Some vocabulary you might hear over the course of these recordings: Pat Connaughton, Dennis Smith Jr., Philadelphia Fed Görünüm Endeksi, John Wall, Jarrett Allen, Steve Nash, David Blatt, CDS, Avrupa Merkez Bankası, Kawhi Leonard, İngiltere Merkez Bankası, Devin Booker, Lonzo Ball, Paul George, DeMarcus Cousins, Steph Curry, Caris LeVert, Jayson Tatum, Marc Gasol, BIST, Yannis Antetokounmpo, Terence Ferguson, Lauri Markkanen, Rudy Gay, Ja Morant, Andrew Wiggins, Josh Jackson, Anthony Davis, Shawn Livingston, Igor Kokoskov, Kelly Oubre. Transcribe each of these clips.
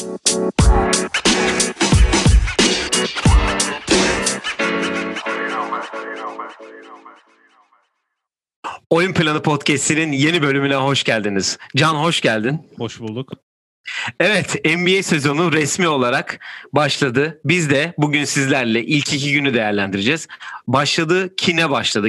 Oyun Planı Podcast'inin yeni bölümüne hoş geldiniz. Can, hoş geldin. Hoş bulduk. Evet, NBA sezonu resmi olarak başladı. Biz de bugün sizlerle ilk iki günü değerlendireceğiz. Başladı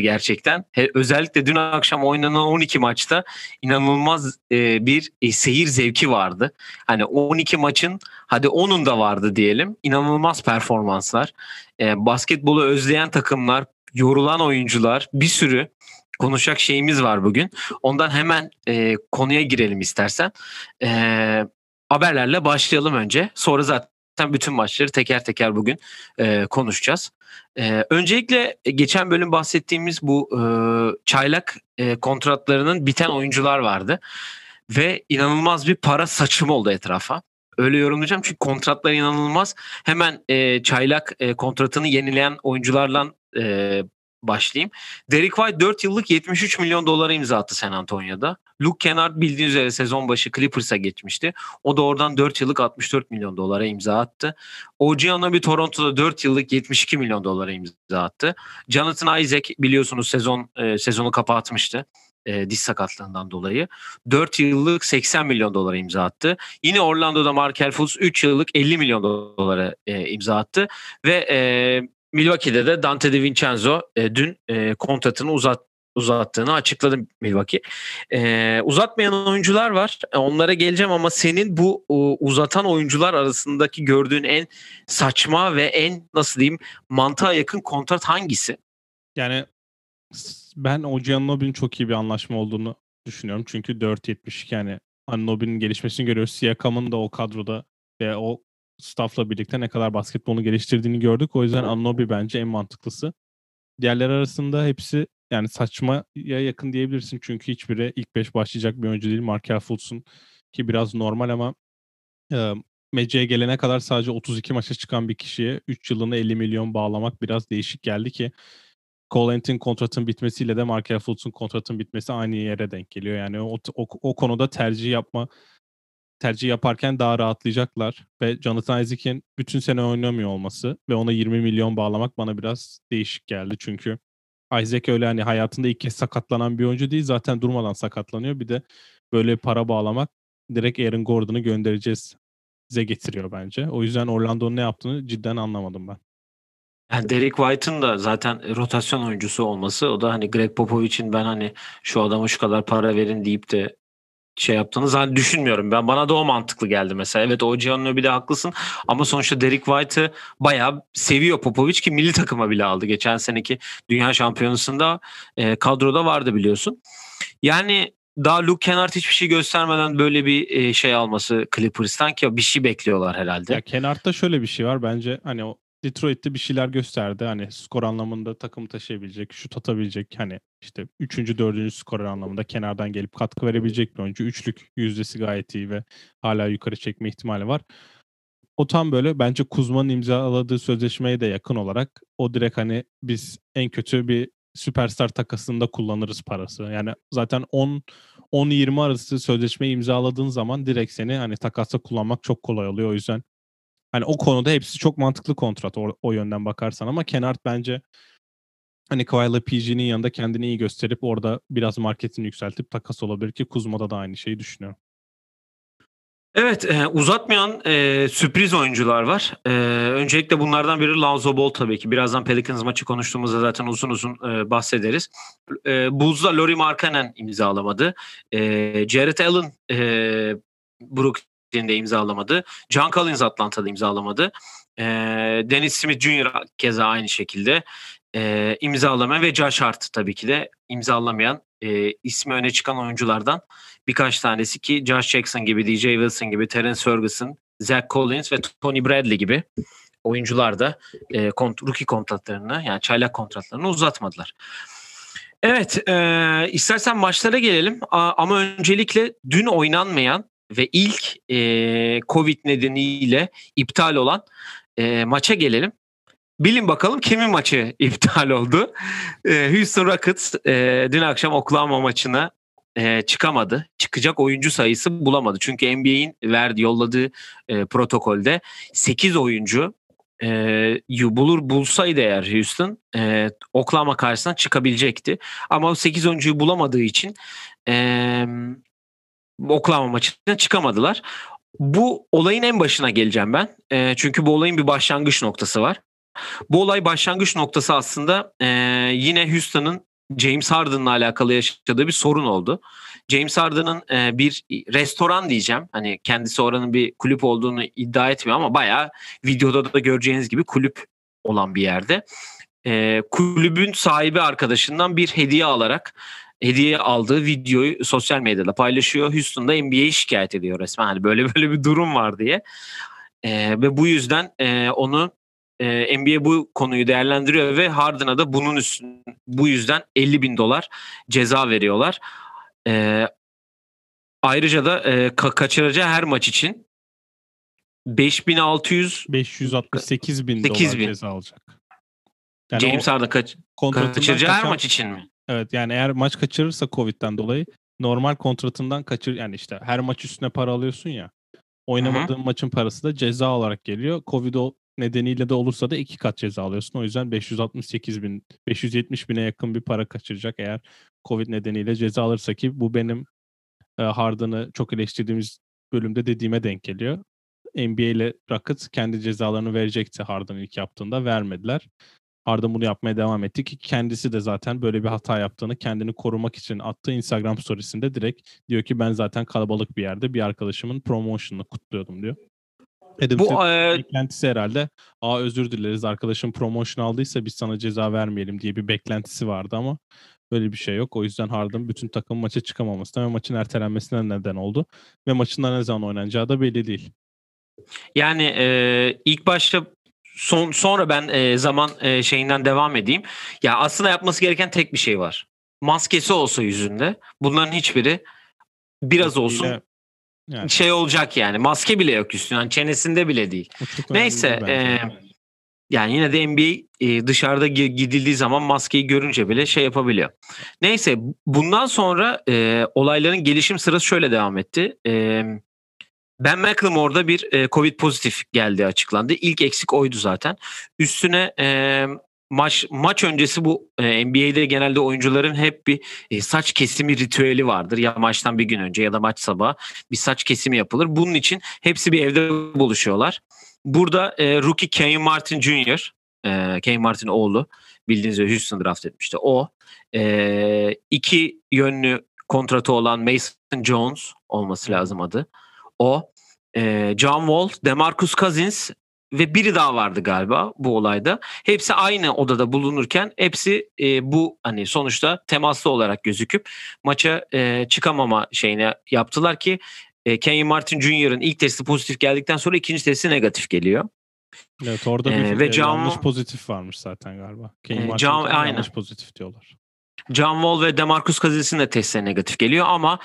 gerçekten. Özellikle dün akşam oynanan 12 maçta inanılmaz bir seyir zevki vardı. Hani 12 maçın hadi 10'un da vardı diyelim. İnanılmaz performanslar. Basketbolu özleyen takımlar, yorulan oyuncular, bir sürü konuşacak şeyimiz var bugün. Ondan hemen konuya girelim istersen. Haberlerle başlayalım önce. Sonra zaten bütün maçları teker teker bugün konuşacağız. Öncelikle geçen bölüm bahsettiğimiz bu çaylak kontratlarının biten oyuncular vardı. Ve inanılmaz bir para saçımı oldu etrafa. Öyle yorumlayacağım çünkü kontratlar inanılmaz. Hemen çaylak kontratını yenileyen oyuncularla başlayayım. Derrick White 4 yıllık $73 milyon imza attı San Antonio'da. Luke Kennard bildiğiniz üzere sezon başı Clippers'a geçmişti. O da oradan 4 yıllık $64 milyon imza attı. OG Anunoby Toronto'da 4 yıllık $72 milyon imza attı. Jonathan Isaac biliyorsunuz sezonu kapatmıştı. Diş sakatlığından dolayı 4 yıllık $80 milyon imza attı. Yine Orlando'da Markelle Fultz 3 yıllık $50 milyon imza attı ve Milwaukee'de de Donte DiVincenzo dün kontratını uzattığını açıkladı Milwaukee. Uzatmayan oyuncular var. Onlara geleceğim ama senin bu uzatan oyuncular arasındaki gördüğün en saçma ve en mantığa yakın kontrat hangisi? Yani ben OG Anunoby'nin çok iyi bir anlaşma olduğunu düşünüyorum. Çünkü 4.72, yani Anunoby'nin gelişmesini görüyoruz. Siakam'ın da o kadroda ve o staff'la birlikte ne kadar basketbolunu geliştirdiğini gördük. O yüzden Anunoby bence en mantıklısı. Diğerleri arasında hepsi yani saçmaya yakın diyebilirsin. Çünkü hiçbiri ilk 5 başlayacak bir oyuncu değil. Markelle Fultz'un ki biraz normal ama Mece'ye gelene kadar sadece 32 maça çıkan bir kişiye 3 yılını $50 milyon bağlamak biraz değişik geldi ki Cole Anthony'nin kontratın bitmesiyle de Markelle Fultz'un kontratın bitmesi aynı yere denk geliyor. Yani o konuda tercih yaparken daha rahatlayacaklar ve Jonathan Isaac'in bütün sene oynamıyor olması ve ona $20 milyon bağlamak bana biraz değişik geldi. Çünkü Isaac öyle hani hayatında ilk kez sakatlanan bir oyuncu değil. Zaten durmadan sakatlanıyor. Bir de böyle para bağlamak direkt Aaron Gordon'u göndereceğiz bize getiriyor bence. O yüzden Orlando'nun ne yaptığını cidden anlamadım ben. Yani Derek White'ın da zaten rotasyon oyuncusu olması, o da hani Greg Popovich'in ben hani şu adama şu kadar para verin deyip de yaptığınızı hani düşünmüyorum. Bana da o mantıklı geldi mesela. Evet, OG Anunoby'de haklısın ama sonuçta Derrick White'ı bayağı seviyor Popovich ki milli takıma bile aldı. Geçen seneki Dünya Şampiyonası'nda kadroda vardı biliyorsun. Yani daha Luke Kennard hiçbir şey göstermeden böyle bir şey alması Clippers'tan ki bir şey bekliyorlar herhalde. Ya Kennard'da şöyle bir şey var bence, hani o Detroit'te bir şeyler gösterdi. Hani skor anlamında takım taşıyabilecek, şut atabilecek, hani işte 3. 4. skorer anlamında kenardan gelip katkı verebilecek bir oyuncu. Üçlük yüzdesi gayet iyi ve hala yukarı çekme ihtimali var. O tam böyle bence Kuzma'nın imzaladığı sözleşmeye de yakın olarak o direkt hani biz en kötü bir süperstar takasında kullanırız parası. Yani zaten 10-20 arası sözleşmeyi imzaladığın zaman direkt seni hani takasta kullanmak çok kolay oluyor. O yüzden hani o konuda hepsi çok mantıklı kontrat o yönden bakarsan ama Kennard bence hani Kawhi'la PG'nin yanında kendini iyi gösterip orada biraz marketini yükseltip takas olabilir ki Kuzma'da da aynı şeyi düşünüyorum. Evet, uzatmayan sürpriz oyuncular var. Öncelikle bunlardan biri Lonzo Ball tabii ki. Birazdan Pelicans maçı konuştuğumuzda zaten uzun bahsederiz. Bulls'da Lauri Markkanen imzalamadı. Jarrett Allen Brooklyn de imzalamadı. John Collins Atlanta'da imzalamadı. Dennis Smith Jr. keza aynı şekilde imzalamayan ve Josh Hart tabii ki de imzalamayan ismi öne çıkan oyunculardan birkaç tanesi ki Josh Jackson gibi, DJ Wilson gibi, Terence Ferguson, Zach Collins ve Tony Bradley gibi oyuncular da rookie kontratlarını, yani çaylak kontratlarını uzatmadılar. Evet, istersen maçlara gelelim ama öncelikle dün oynanmayan ve ilk Covid nedeniyle iptal olan maça gelelim. Bilin bakalım kimin maçı iptal oldu? Houston Rockets dün akşam Oklahoma maçına çıkamadı. Çıkacak oyuncu sayısı bulamadı. Çünkü NBA'in yolladığı protokolde 8 oyuncu bulsaydı eğer Houston Oklahoma karşısına çıkabilecekti. Ama 8 oyuncuyu bulamadığı için Oklahoma maçına çıkamadılar. Bu olayın en başına geleceğim ben. Çünkü bu olayın bir başlangıç noktası var. Bu olay başlangıç noktası aslında yine Houston'ın James Harden'la alakalı yaşadığı bir sorun oldu. James Harden'ın bir restoran diyeceğim. Hani kendisi oranın bir kulüp olduğunu iddia etmiyor ama bayağı videoda da göreceğiniz gibi kulüp olan bir yerde. Kulübün sahibi arkadaşından bir hediye alarak aldığı videoyu sosyal medyada paylaşıyor. Houston'da NBA'yi şikayet ediyor resmen. Hani böyle bir durum var diye. Ve bu yüzden onu NBA bu konuyu değerlendiriyor ve Harden'a da bu yüzden $50,000 ceza veriyorlar. Ayrıca da kaçıracağı her maç için $568,000 ceza alacak. Yani James Harden kaçıracağı her maç için mi? Evet, yani eğer maç kaçırırsa Covid'den dolayı normal kontratından yani işte her maç üstüne para alıyorsun ya. Oynamadığın maçın parası da ceza olarak geliyor. Covid nedeniyle de olursa da 2 kat ceza alıyorsun. O yüzden 570 bine yakın bir para kaçıracak eğer Covid nedeniyle ceza alırsa, ki bu benim Harden'ı çok eleştirdiğimiz bölümde dediğime denk geliyor. NBA ile Rockets kendi cezalarını verecekti Harden'ı ilk yaptığında, vermediler. Harden bunu yapmaya devam etti ki kendisi de zaten böyle bir hata yaptığını kendini korumak için attığı Instagram storiesinde direkt diyor ki ben zaten kalabalık bir yerde bir arkadaşımın promotion'ını kutluyordum diyor. Beklentisi herhalde özür dileriz arkadaşım promotion aldıysa biz sana ceza vermeyelim diye bir beklentisi vardı ama böyle bir şey yok. O yüzden Harden bütün takım maça çıkamamasına ve maçın ertelenmesine neden oldu. Ve maçın da ne zaman oynanacağı da belli değil. Yani ilk başta sonra ben şeyinden devam edeyim. Ya aslında yapması gereken tek bir şey var. Maskesi olsa yüzünde. Bunların hiçbiri biraz olsun. Yani. Olacak yani. Maske bile yok üstüne. Yani çenesinde bile değil. Neyse. Yani yine de NBA dışarıda gidildiği zaman maskeyi görünce bile yapabiliyor. Neyse. Bundan sonra olayların gelişim sırası şöyle devam etti. Ben McLemore'da bir Covid pozitif geldiği açıklandı. İlk eksik oydu zaten. Üstüne maç öncesi bu NBA'de genelde oyuncuların hep bir saç kesimi ritüeli vardır. Ya maçtan bir gün önce ya da maç sabahı bir saç kesimi yapılır. Bunun için hepsi bir evde buluşuyorlar. Burada rookie Kenyon Martin Jr., Kenyon Martin oğlu, bildiğiniz gibi Houston draft etmişti. O iki yönlü kontratı olan Mason Jones olması lazım adı. O, John Wall, DeMarcus Cousins ve biri daha vardı galiba bu olayda. Hepsi aynı odada bulunurken hepsi bu hani sonuçta temaslı olarak gözüküp maça çıkamama şeyini yaptılar ki Kenyon Martin Jr.'ın ilk testi pozitif geldikten sonra ikinci testi negatif geliyor. Evet, orada bir yanlış pozitif varmış zaten galiba. Kenyon Martin yanlış pozitif diyorlar. John Wall ve DeMarcus Cousins'in de testleri negatif geliyor ama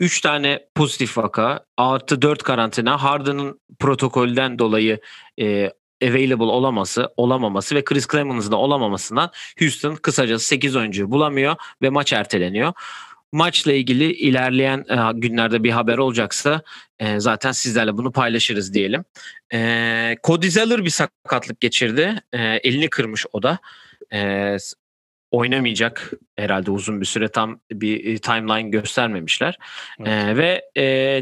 3 tane pozitif vaka artı 4 karantina, Harden'ın protokolden dolayı available olamaması ve Chris Clemens'ın da olamamasından Houston kısacası 8 oyuncuyu bulamıyor ve maç erteleniyor. Maçla ilgili ilerleyen günlerde bir haber olacaksa zaten sizlerle bunu paylaşırız diyelim. Cody Zeller bir sakatlık geçirdi. Elini kırmış o da. Oynamayacak herhalde uzun bir süre, tam bir timeline göstermemişler. Evet.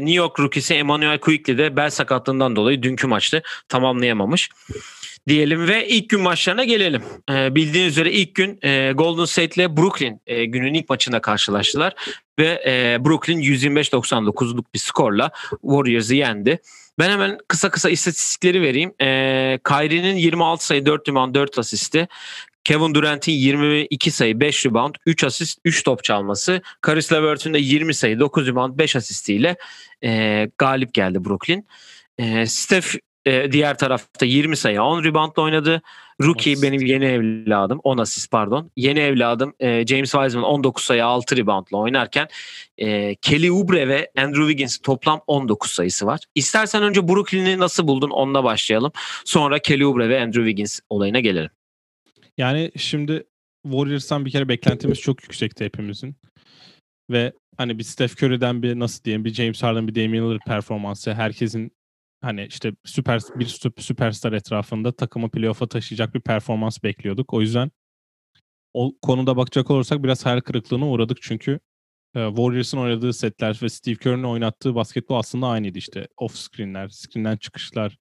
New York rookiesi Emmanuel Quickley de bel sakatlığından dolayı dünkü maçta tamamlayamamış diyelim ve ilk gün maçlarına gelelim. Bildiğiniz üzere ilk gün Golden State ile Brooklyn günün ilk maçında karşılaştılar ve Brooklyn 125-99'luk bir skorla Warriors'ı yendi. Ben hemen kısa istatistikleri vereyim. Kyrie'nin 26 sayı 4 rebound 4 asisti, Kevin Durant'in 22 sayı 5 rebound 3 asist 3 top çalması, Caris LeVert'in de 20 sayı 9 rebound 5 asistiyle galip geldi Brooklyn. Steph diğer tarafta 20 sayı 10 reboundla oynadı. Rookie benim yeni evladım 10 asist pardon. Yeni evladım James Wiseman 19 sayı 6 reboundla oynarken Kelly Oubre ve Andrew Wiggins'in toplam 19 sayısı var. İstersen önce Brooklyn'i nasıl buldun onunla başlayalım. Sonra Kelly Oubre ve Andrew Wiggins olayına gelelim. Yani şimdi Warriors'tan bir kere beklentimiz çok yüksekti hepimizin. ve hani bir Steph Curry'den bir nasıl diyeyim bir James Harden bir Damian Lillard performansı herkesin hani işte süperstar etrafında takımı playoff'a taşıyacak bir performans bekliyorduk. O yüzden o konuda bakacak olursak biraz hayal kırıklığına uğradık çünkü Warriors'ın oynadığı setler ve Steve Kerr'in oynattığı basketbol aslında aynıydı işte. Off screenler, screenden çıkışlar,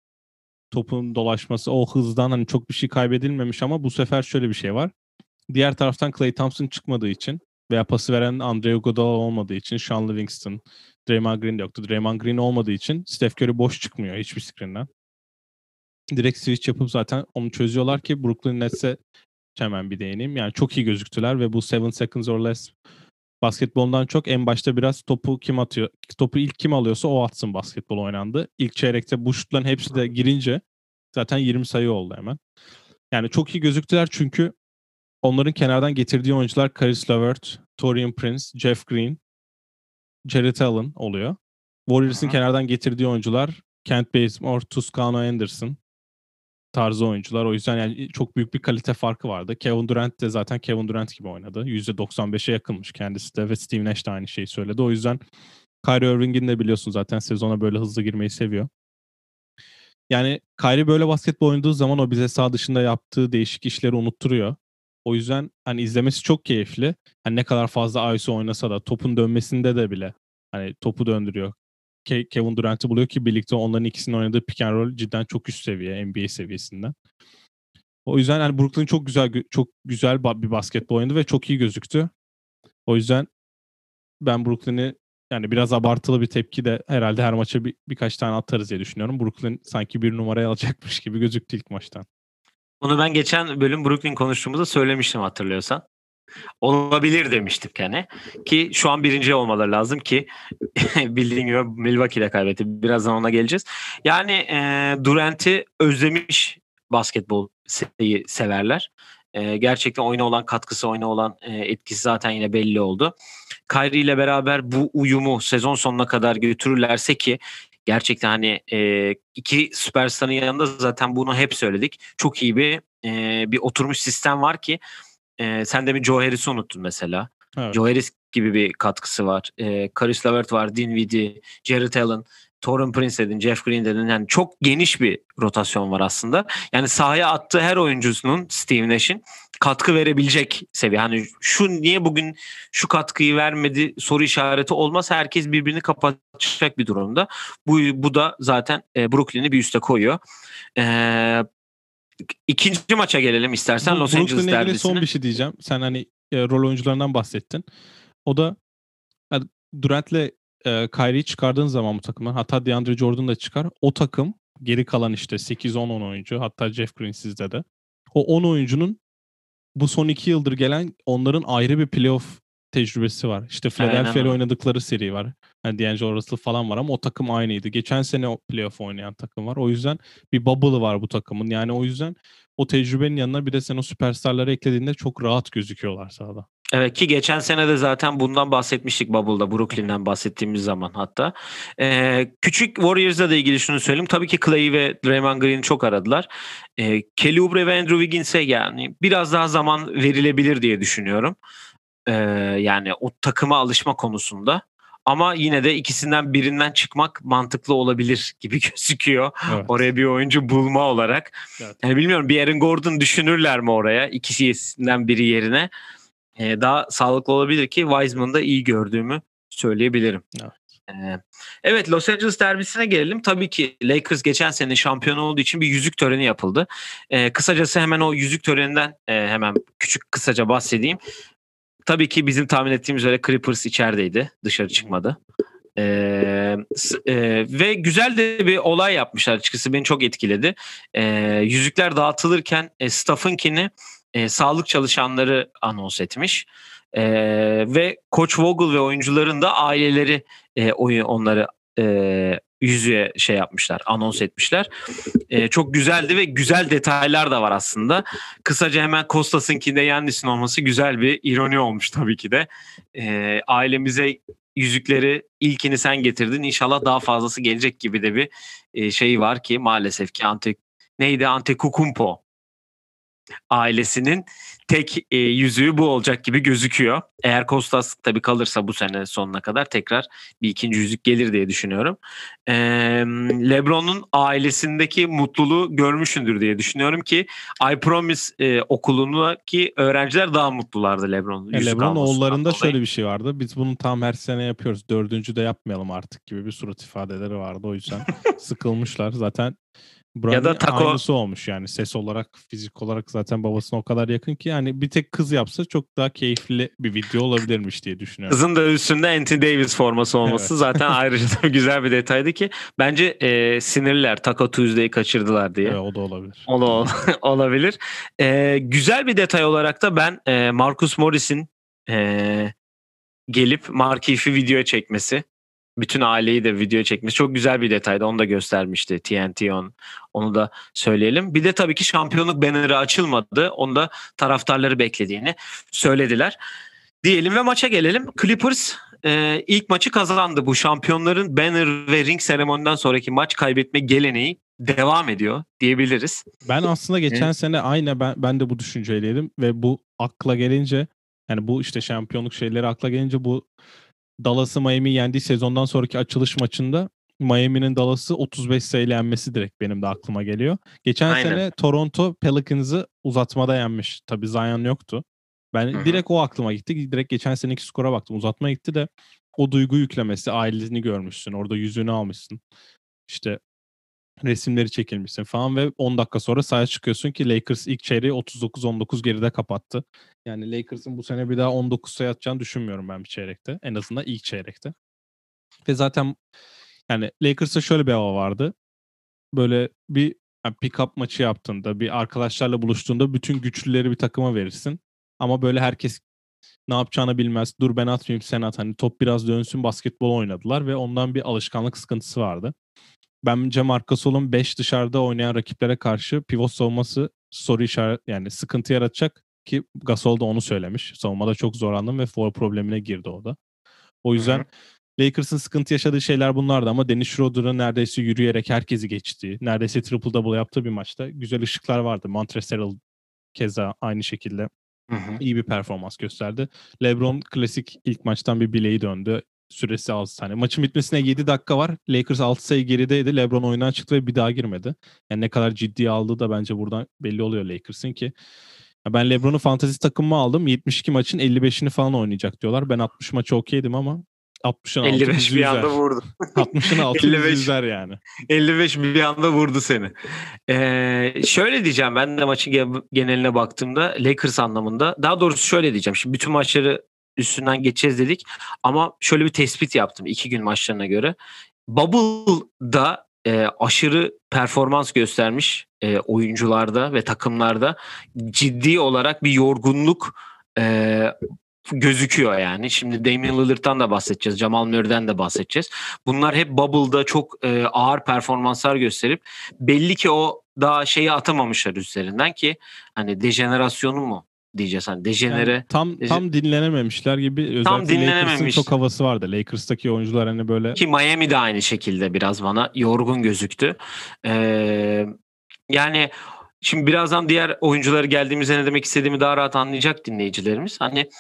topun dolaşması, o hızdan hani çok bir şey kaybedilmemiş ama bu sefer şöyle bir şey var. Diğer taraftan Klay Thompson çıkmadığı için veya pası veren Andre Iguodala olmadığı için, Shawn Livingston, Draymond Green de yoktu. Draymond Green olmadığı için Steph Curry boş çıkmıyor hiçbir screen'den. Direkt switch yapıp zaten onu çözüyorlar ki Brooklyn Nets'e hemen bir değineyim. Yani çok iyi gözüktüler ve bu 7 seconds or less basketboldan çok en başta biraz topu kim atıyor, topu ilk kim alıyorsa o atsın basketbol oynandı. İlk çeyrekte bu şutların hepsi de girince zaten 20 sayı oldu hemen. Yani çok iyi gözüktüler çünkü onların kenardan getirdiği oyuncular Caris LeVert, Taurean Prince, Jeff Green, Jarrett Allen oluyor. Warriors'ın kenardan getirdiği oyuncular Kent Bazemore, Toscano Anderson tarzı oyuncular. O yüzden yani çok büyük bir kalite farkı vardı. Kevin Durant de zaten Kevin Durant gibi oynadı. %95'e yakınmış kendisi de ve Steve Nash de aynı şeyi söyledi. O yüzden Kyrie Irving'in de biliyorsun zaten sezona böyle hızlı girmeyi seviyor. Yani Kyrie böyle basketbol oynadığı zaman o bize saha dışında yaptığı değişik işleri unutturuyor. O yüzden hani izlemesi çok keyifli. Hani ne kadar fazla ISO oynasa da topun dönmesinde de bile hani topu döndürüyor. Kevin Durant'ı buluyor ki birlikte onların ikisinin oynadığı pick and roll cidden çok üst seviye NBA seviyesinden. O yüzden hani Brooklyn çok güzel bir basketbol oynadı ve çok iyi gözüktü. O yüzden ben Brooklyn'i yani biraz abartılı bir tepki de herhalde her maça birkaç tane atarız diye düşünüyorum. Brooklyn sanki bir numarayı alacakmış gibi gözüktü ilk maçtan. Onu ben geçen bölüm Brooklyn konuştuğumuzda söylemiştim hatırlıyorsan. Olabilir demiştik yani. Ki şu an birinci olmaları lazım ki bildiğin gibi Milwaukee'de kaybetti. Birazdan ona geleceğiz. Yani Durant'i özlemiş basketbol severler. Gerçekten oyuna olan katkısı, oyuna olan etkisi zaten yine belli oldu. Kyrie ile beraber bu uyumu sezon sonuna kadar götürürlerse ki gerçekten hani iki süperstarın yanında zaten bunu hep söyledik. Çok iyi bir oturmuş sistem var ki sen de bir Joe Harris'i unuttun mesela. Evet. Joe Harris gibi bir katkısı var. Caris LeVert var, Dinwiddie, Jarrett Allen, Taurean Prince dedin, Jeff Green dedin. Yani çok geniş bir rotasyon var aslında. Yani sahaya attığı her oyuncusunun Steve Nash'in katkı verebilecek seviye. Hani şu niye bugün şu katkıyı vermedi soru işareti olmaz. Herkes birbirini kapatacak bir durumda. Bu da zaten Brooklyn'i bir üste koyuyor. İkinci maça gelelim istersen Los Angeles derbisine. Brooklyn'e ilgili son bir şey diyeceğim. Sen hani rol oyuncularından bahsettin. O da yani Durant'le Kyrie'yi çıkardığın zaman bu takımdan hatta DeAndre Jordan da çıkar. O takım geri kalan işte 8-10 oyuncu hatta Jeff Green sizde de. O 10 oyuncunun bu son 2 yıldır gelen onların ayrı bir playoff tecrübesi var. İşte Philadelphia'yla oynadıkları seri var. Hani D'Angelo Russell falan var ama o takım aynıydı. Geçen sene o playoff oynayan takım var. O yüzden bir bubble'ı var bu takımın. Yani o yüzden o tecrübenin yanına bir de sen o süperstarları eklediğinde çok rahat gözüküyorlar sahada. Evet ki geçen sene de zaten bundan bahsetmiştik bubble'da. Brooklyn'den bahsettiğimiz zaman hatta. Küçük Warriors'la da ilgili şunu söyleyeyim. Tabii ki Clay ve Draymond Green'i çok aradılar. Kelly Oubre ve Andrew Wiggins'e yani biraz daha zaman verilebilir diye düşünüyorum. Yani o takıma alışma konusunda. Ama yine de ikisinden birinden çıkmak mantıklı olabilir gibi gözüküyor. Evet. Oraya bir oyuncu bulma olarak. Evet. Yani bilmiyorum bir Aaron Gordon düşünürler mi oraya? İkisinden biri yerine. Daha sağlıklı olabilir ki Wiseman'da iyi gördüğümü söyleyebilirim. Evet. Evet Los Angeles derbisine gelelim. Tabii ki Lakers geçen sene şampiyonu olduğu için bir yüzük töreni yapıldı. Kısacası hemen o yüzük töreninden hemen kısaca bahsedeyim. Tabii ki bizim tahmin ettiğimiz üzere Clippers içerideydi. Dışarı çıkmadı. Ve güzel de bir olay yapmışlar açıkçası. Beni çok etkiledi. Yüzükler dağıtılırken Staff'ınkini sağlık çalışanları anons etmiş. Ve Coach Vogel ve oyuncuların da aileleri onları yüzüğe şey yapmışlar, anons etmişler. Çok güzeldi ve güzel detaylar da var aslında. Kısaca hemen Kostas'ınkinde Yannis'in olması güzel bir ironi olmuş tabii ki de. Ailemize yüzükleri ilkini sen getirdin. İnşallah daha fazlası gelecek gibi de bir şey var ki maalesef ki Antetokounmpo ailesinin tek yüzüğü bu olacak gibi gözüküyor. Eğer Kostas tabii kalırsa bu sene sonuna kadar tekrar bir ikinci yüzük gelir diye düşünüyorum. LeBron'un ailesindeki mutluluğu görmüşsündür diye düşünüyorum ki I Promise okulundaki öğrenciler daha mutlulardı LeBron'un yüzük LeBron oğullarında şöyle bir şey vardı. Biz bunu tam her sene yapıyoruz. 4. de yapmayalım artık gibi bir surat ifadeleri vardı. O yüzden sıkılmışlar zaten. Brownie ya da Taco aynısı olmuş yani ses olarak, fizik olarak zaten babasına o kadar yakın ki yani bir tek kız yapsa çok daha keyifli bir video olabilirmiş diye düşünüyorum. Kızın da üstünde Anthony Davis forması olması evet. Zaten ayrıca da güzel bir detaydı ki bence sinirliler Taco Tuesday'i kaçırdılar diye. Evet, o da olabilir. O da olabilir. Güzel bir detay olarak da ben Marcus Morris'in gelip Markif'i videoya çekmesi. Bütün aileyi de video çekmiş. Çok güzel bir detaydı. Onu da göstermişti TNT on. Onu da söyleyelim. Bir de tabii ki şampiyonluk banner'ı açılmadı. Onu da taraftarları beklediğini söylediler. Diyelim ve maça gelelim. Clippers ilk maçı kazandı. Bu şampiyonların banner ve ring seremoniden sonraki maç kaybetme geleneği devam ediyor diyebiliriz. Ben aslında geçen sene aynı ben de bu düşünceyleydim ve bu akla gelince yani bu işte şampiyonluk şeyleri akla gelince bu Dallas'ı Miami yendiği sezondan sonraki açılış maçında Miami'nin Dallas'ı 35 sayıyla yenmesi direkt benim de aklıma geliyor. Geçen sene Toronto Pelicans'ı uzatmada yenmiş. Tabii Zion yoktu. Ben direkt o aklıma gitti. Direkt geçen seneki skora baktım. Uzatmaya gitti de o duygu yüklemesi, ailesini görmüşsün. Orada yüzünü almışsın. İşte resimleri çekilmişsin falan ve 10 dakika sonra sahaya çıkıyorsun ki Lakers ilk çeyreği 39-19 geride kapattı. Yani Lakers'ın bu sene bir daha 19 sayı atacağını düşünmüyorum ben bir çeyrekte. En azından ilk çeyrekte. Ve zaten yani Lakers'ta şöyle bir hava vardı. Böyle bir pick-up maçı yaptığında, bir arkadaşlarla buluştuğunda bütün güçlüleri bir takıma verirsin. Ama böyle herkes ne yapacağını bilmez. Dur ben atmayayım sen at. Hani top biraz dönsün basketbol oynadılar ve ondan bir alışkanlık sıkıntısı vardı. Bence Marc Gasol'un 5 dışarıda oynayan rakiplere karşı pivot savunması soru işareti yani sıkıntı yaratacak ki Gasol da onu söylemiş. Savunmada çok zorlandım ve foul problemine girdi o da. O yüzden Lakers'ın sıkıntı yaşadığı şeyler bunlardı ama Dennis Schroeder'ın neredeyse yürüyerek herkesi geçtiği, neredeyse triple double yaptığı bir maçta güzel ışıklar vardı. Montrezl keza aynı şekilde iyi bir performans gösterdi. LeBron klasik ilk maçtan bir bileği döndü. Süresi 6 tane. Maçın bitmesine 7 dakika var. Lakers 6 sayı gerideydi. LeBron oyundan çıktı ve bir daha girmedi. Yani ne kadar ciddiye aldığı da bence buradan belli oluyor Lakers'ın ki. Ben LeBron'u fantezi takımıma aldım. 72 maçın 55'ini falan oynayacak diyorlar. Ben 60 maçı okeydim ama 60'ın 55 bir anda vurdu. 60'ın 6'ını üzer yani. 55 bir anda vurdu seni. Şöyle diyeceğim ben de maçın geneline baktığımda Lakers anlamında. Daha doğrusu şöyle diyeceğim. Şimdi bütün maçları üstünden geçeceğiz dedik. Ama şöyle bir tespit yaptım 2 gün maçlarına göre. Bubble'da aşırı performans göstermiş oyuncularda ve takımlarda ciddi olarak bir yorgunluk gözüküyor yani. Şimdi Damian Lillard'dan da bahsedeceğiz. Jamal Murray'den de bahsedeceğiz. Bunlar hep Bubble'da çok ağır performanslar gösterip belli ki o daha şeyi atamamışlar üzerinden ki hani dejenerasyonu mu diyeceğiz hani dejenere. Yani tam dinlenememişler gibi. Özellikle tam dinlenememiş. Çok havası vardı. Lakers'taki oyuncular hani böyle. Ki Miami de aynı şekilde biraz bana yorgun gözüktü. Yani şimdi birazdan diğer oyunculara geldiğimizde ne demek istediğimi daha rahat anlayacak dinleyicilerimiz. Hani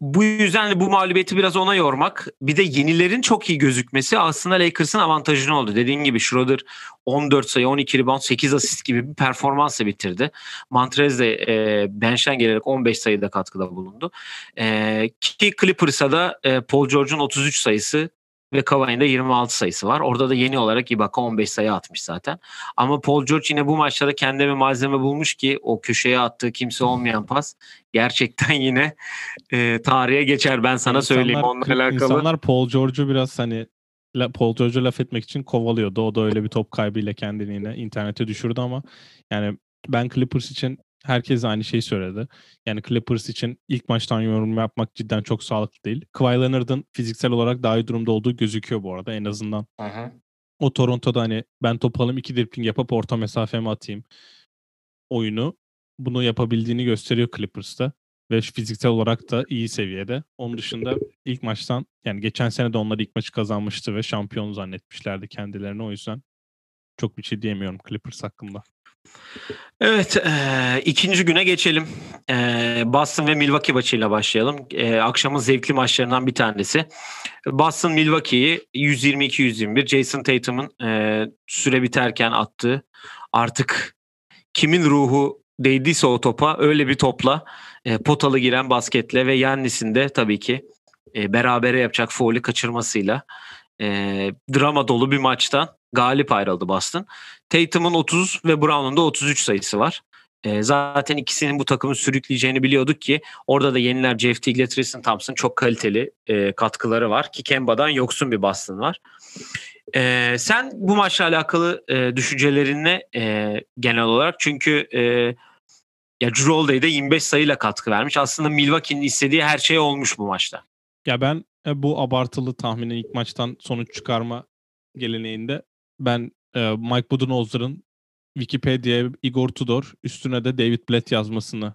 bu yüzden bu mağlubiyeti biraz ona yormak. Bir de yenilerin çok iyi gözükmesi aslında Lakers'ın avantajını oldu. Dediğim gibi Schroeder 14 sayı, 12 rebound, 8 asist gibi bir performansla bitirdi. Montrez de bench'ten gelerek 15 sayıda katkıda bulundu. Ki Clippers'a da Paul George'un 33 sayısı ve Kavai'nin de 26 sayısı var. Orada da yeni olarak Ibaka 15 sayı atmış zaten. Ama Paul George yine bu maçlarda kendine malzeme bulmuş ki o köşeye attığı kimse olmayan pas gerçekten yine tarihe geçer. Ben sana söyleyeyim onunla alakalı. İnsanlar Paul George'u biraz hani Paul George'u laf etmek için kovalıyordu. O da öyle bir top kaybıyla kendini yine internete düşürdü ama yani ben Clippers için herkes aynı şeyi söyledi. Yani Clippers için ilk maçtan yorum yapmak cidden çok sağlıklı değil. Kawhi Leonard'ın fiziksel olarak daha iyi durumda olduğu gözüküyor bu arada en azından. O Toronto'da hani ben top alayım 2 dribbling yapıp orta mesafemi atayım oyunu. Bunu yapabildiğini gösteriyor Clippers'ta. Ve fiziksel olarak da iyi seviyede. Onun dışında ilk maçtan yani geçen sene de onlar ilk maçı kazanmıştı ve şampiyon zannetmişlerdi kendilerini o yüzden. Çok bir şey diyemiyorum Clippers hakkında. Evet, ikinci güne geçelim. Boston ve Milwaukee maçıyla başlayalım. Akşamın zevkli maçlarından bir tanesi. Boston Milwaukee'yi 122-121. Jayson Tatum'un süre biterken attığı, artık kimin ruhu değdiyse o topa öyle bir topla potalı giren basketle ve Yannis'in de tabii ki berabere yapacak faulü kaçırmasıyla drama dolu bir maçtan galip ayrıldı Boston. Tatum'un 30 ve Brown'un da 33 sayısı var. Zaten ikisinin bu takımı sürükleyeceğini biliyorduk ki orada da yeniler Jeff Teague ile Tristan Thompson çok kaliteli katkıları var ki Kemba'dan yoksun bir Boston var. Sen bu maçla alakalı düşüncelerinle genel olarak, çünkü Jrue Holiday'de 25 sayıyla katkı vermiş. Aslında Milwaukee'nin istediği her şey olmuş bu maçta. Ya ben bu abartılı tahminin ilk maçtan sonuç çıkarma geleneğinde ben Mike Budenholzer'ın Wikipedia'ya Igor Tudor üstüne de David Blatt yazmasını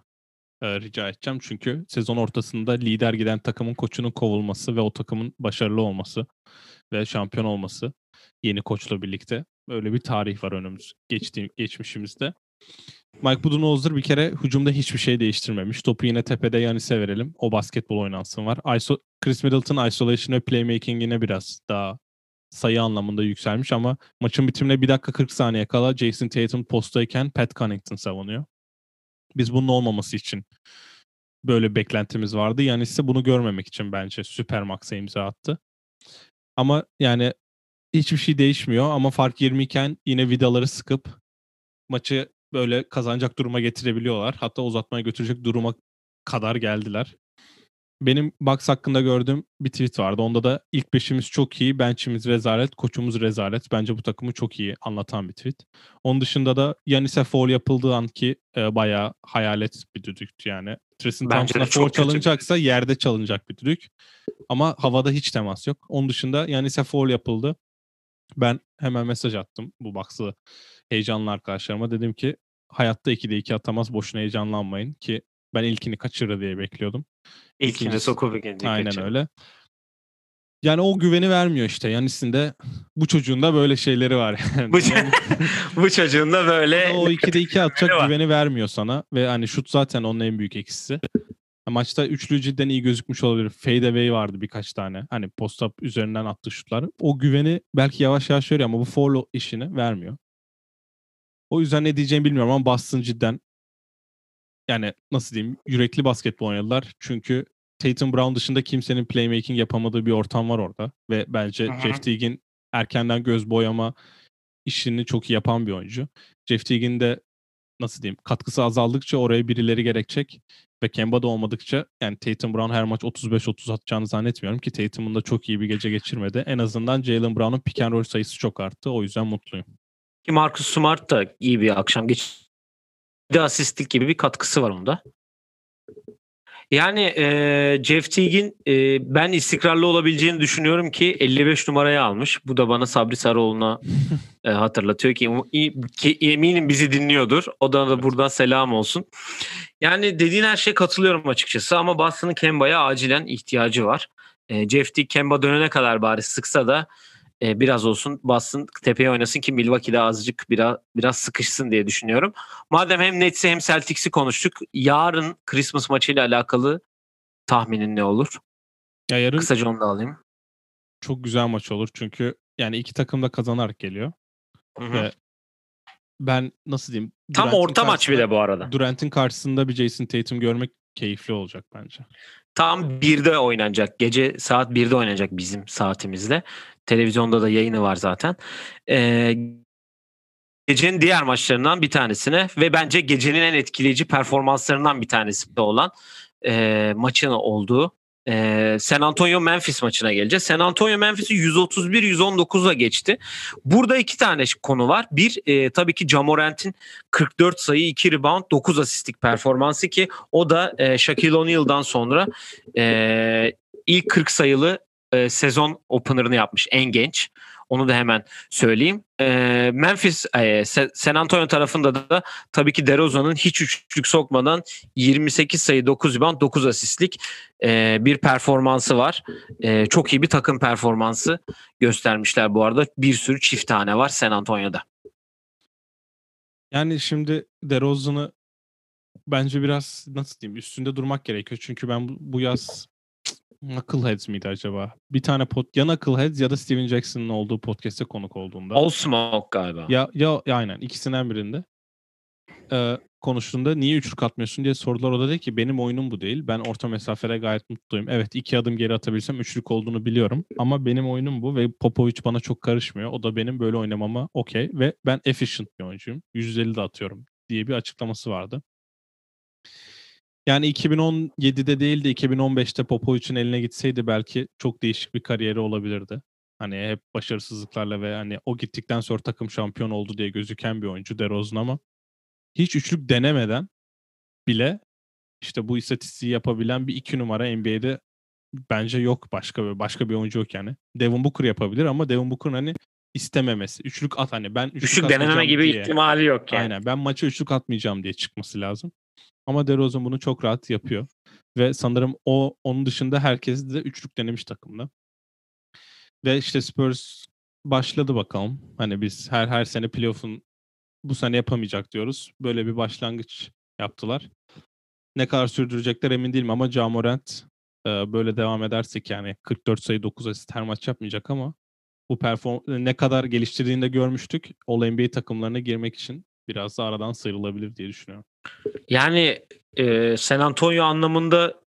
rica edeceğim. Çünkü sezon ortasında lider giden takımın koçunun kovulması ve o takımın başarılı olması ve şampiyon olması yeni koçla birlikte. Böyle bir tarih var önümüz geçmişimizde. Mike Budenholzer bir kere hücumda hiçbir şey değiştirmemiş. Topu yine tepede Yannis'e verelim. O basketbol oynansın var. Chris Middleton isolation ve playmaking'ine biraz daha sayı anlamında yükselmiş ama maçın bitimine 1 dakika 40 saniye kala Jayson Tatum postayken Pat Connaughton savunuyor. Biz bunun olmaması için böyle beklentimiz vardı. Yannis bunu görmemek için bence Supermax'a imza attı. Ama yani hiçbir şey değişmiyor ama fark 20 iken yine vidaları sıkıp maçı böyle kazanacak duruma getirebiliyorlar. Hatta uzatmaya götürecek duruma kadar geldiler. Benim Bucks hakkında gördüğüm bir tweet vardı. Onda da ilk beşimiz çok iyi, bench'imiz rezalet, koçumuz rezalet. Bence bu takımı çok iyi anlatan bir tweet. Onun dışında da Yannis'e foul yapıldığı anki bayağı hayalet bir düdüktü yani. Tristan Thompson'a foul çalınacaksa yerde çalınacak bir düdük. Ama havada hiç temas yok. Onun dışında Yannis'e foul yapıldı. Ben hemen mesaj attım bu Bucks'ı heyecanlı arkadaşlarıma. Dedim ki hayatta 2'de 2 atamaz, boşuna heyecanlanmayın ki ben ilkini kaçırır diye bekliyordum. İlkinde Sokovic'e diye. Aynen öyle. Yani o güveni vermiyor işte. Yannis'in de bu çocuğun da böyle şeyleri var. Yani. Bu çocuğun da böyle. O 2'de 2 atacak güveni vermiyor sana. Ve hani şut zaten onun en büyük eksisi. Maçta üçlü cidden iyi gözükmüş olabilir. Fade away vardı birkaç tane. Hani post-up üzerinden attığı şutlar. O güveni belki yavaş yavaş veriyor ama bu foul işini vermiyor. O yüzden ne diyeceğimi bilmiyorum ama Boston cidden, yani nasıl diyeyim, yürekli basketbol oynadılar. Çünkü Tatum Brown dışında kimsenin playmaking yapamadığı bir ortam var orada. Ve bence Jeff Teague'in erkenden göz boyama işini çok iyi yapan bir oyuncu. Jeff Teague'in de nasıl diyeyim, katkısı azaldıkça oraya birileri gerekecek. Ve Kemba da olmadıkça yani Tatum Brown her maç 35-30 atacağını zannetmiyorum ki Tatum'un da çok iyi bir gece geçirmedi. En azından Jaylen Brown'un pick and roll sayısı çok arttı. O yüzden mutluyum. Ki Marcus Smart da iyi bir akşam geçirdi. Bir de asistlik gibi bir katkısı var onda. Yani Jeff Teague'in ben istikrarlı olabileceğini düşünüyorum ki 55 numarayı almış. Bu da bana Sabri Sarıoğlu'na hatırlatıyor ki eminim bizi dinliyordur. O da buradan selam olsun. Yani dediğin her şeye katılıyorum açıkçası ama Boston'ın Kemba'ya acilen ihtiyacı var. Jeff Teague Kemba dönene kadar bari sıksa da biraz olsun Boston tepeye oynasın ki Milwaukee'de azıcık biraz sıkışsın diye düşünüyorum. Madem hem Nets'i hem Celtics'i konuştuk, yarın Christmas maçıyla alakalı tahminin ne olur? Ya yarın kısaca onu da alayım. Çok güzel maç olur çünkü yani iki takım da kazanarak geliyor. Hı-hı. Ve ben nasıl diyeyim? Tam orta maç bile bu arada. Durant'in karşısında bir Jayson Tatum görmek keyifli olacak bence. Tam 1'de oynanacak. Gece saat 1'de oynanacak bizim saatimizde. Televizyonda da yayını var zaten. Gecenin diğer maçlarından bir tanesine ve bence gecenin en etkileyici performanslarından bir tanesi de olan maçın olduğu San Antonio-Memphis maçına geleceğiz. San Antonio-Memphis'i 131-119'a geçti. Burada iki tane konu var. Bir, tabii ki Ja Morant'in 44 sayı, 2 rebound, 9 asistlik performansı ki o da Shaquille O'Neal'dan sonra ilk 40 sayılı sezon opener'ını yapmış. En genç. Onu da hemen söyleyeyim. Memphis, San Antonio tarafında da tabii ki DeRozan'ın hiç üçlük sokmadan 28 sayı, 9 rebound, 9 asistlik bir performansı var. Çok iyi bir takım performansı göstermişler bu arada. Bir sürü çift tane var San Antonio'da. Yani şimdi DeRozan'ı bence biraz nasıl diyeyim üstünde durmak gerekiyor. Çünkü ben bu yaz Knuckleheads miydi acaba? Bir tane ya Knuckleheads ya da Steven Jackson'ın olduğu podcast'e konuk olduğunda. All Smoke galiba. Ya aynen ikisinden birinde. Konuştuğunda niye üçlük atmıyorsun diye sordular. O da dedi ki benim oyunum bu değil. Ben orta mesafede gayet mutluyum. Evet iki adım geri atabilsem üçlük olduğunu biliyorum. Ama benim oyunum bu ve Popovich bana çok karışmıyor. O da benim böyle oynamama okey. Ve ben efficient bir oyuncuyum. %50 de atıyorum diye bir açıklaması vardı. Yani 2017'de değil de 2015'te Popovich'in eline gitseydi belki çok değişik bir kariyeri olabilirdi. Hani hep başarısızlıklarla ve hani o gittikten sonra takım şampiyon oldu diye gözüken bir oyuncu DeRozan ama hiç üçlük denemeden bile işte bu istatistiği yapabilen bir 2 numara NBA'de bence yok başka bir oyuncu yok yani. Devin Booker yapabilir ama Devin Booker'ın hani istememesi. Üçlük at hani ben üçlük denememe gibi diye ihtimali yok yani. Aynen ben maça üçlük atmayacağım diye çıkması lazım. Ama DeRozan bunu çok rahat yapıyor. Ve sanırım onun dışında herkes de üçlük denemiş takımda. Ve işte Spurs başladı bakalım. Hani biz her sene playoff'un bu sene yapamayacak diyoruz. Böyle bir başlangıç yaptılar. Ne kadar sürdürecekler emin değilim ama Ja Morant böyle devam edersek yani 44 sayı 9 asist her maç yapmayacak ama bu ne kadar geliştirdiğini de görmüştük. All-NBA takımlarına girmek için biraz da aradan sıyrılabilir diye düşünüyorum. Yani San Antonio anlamında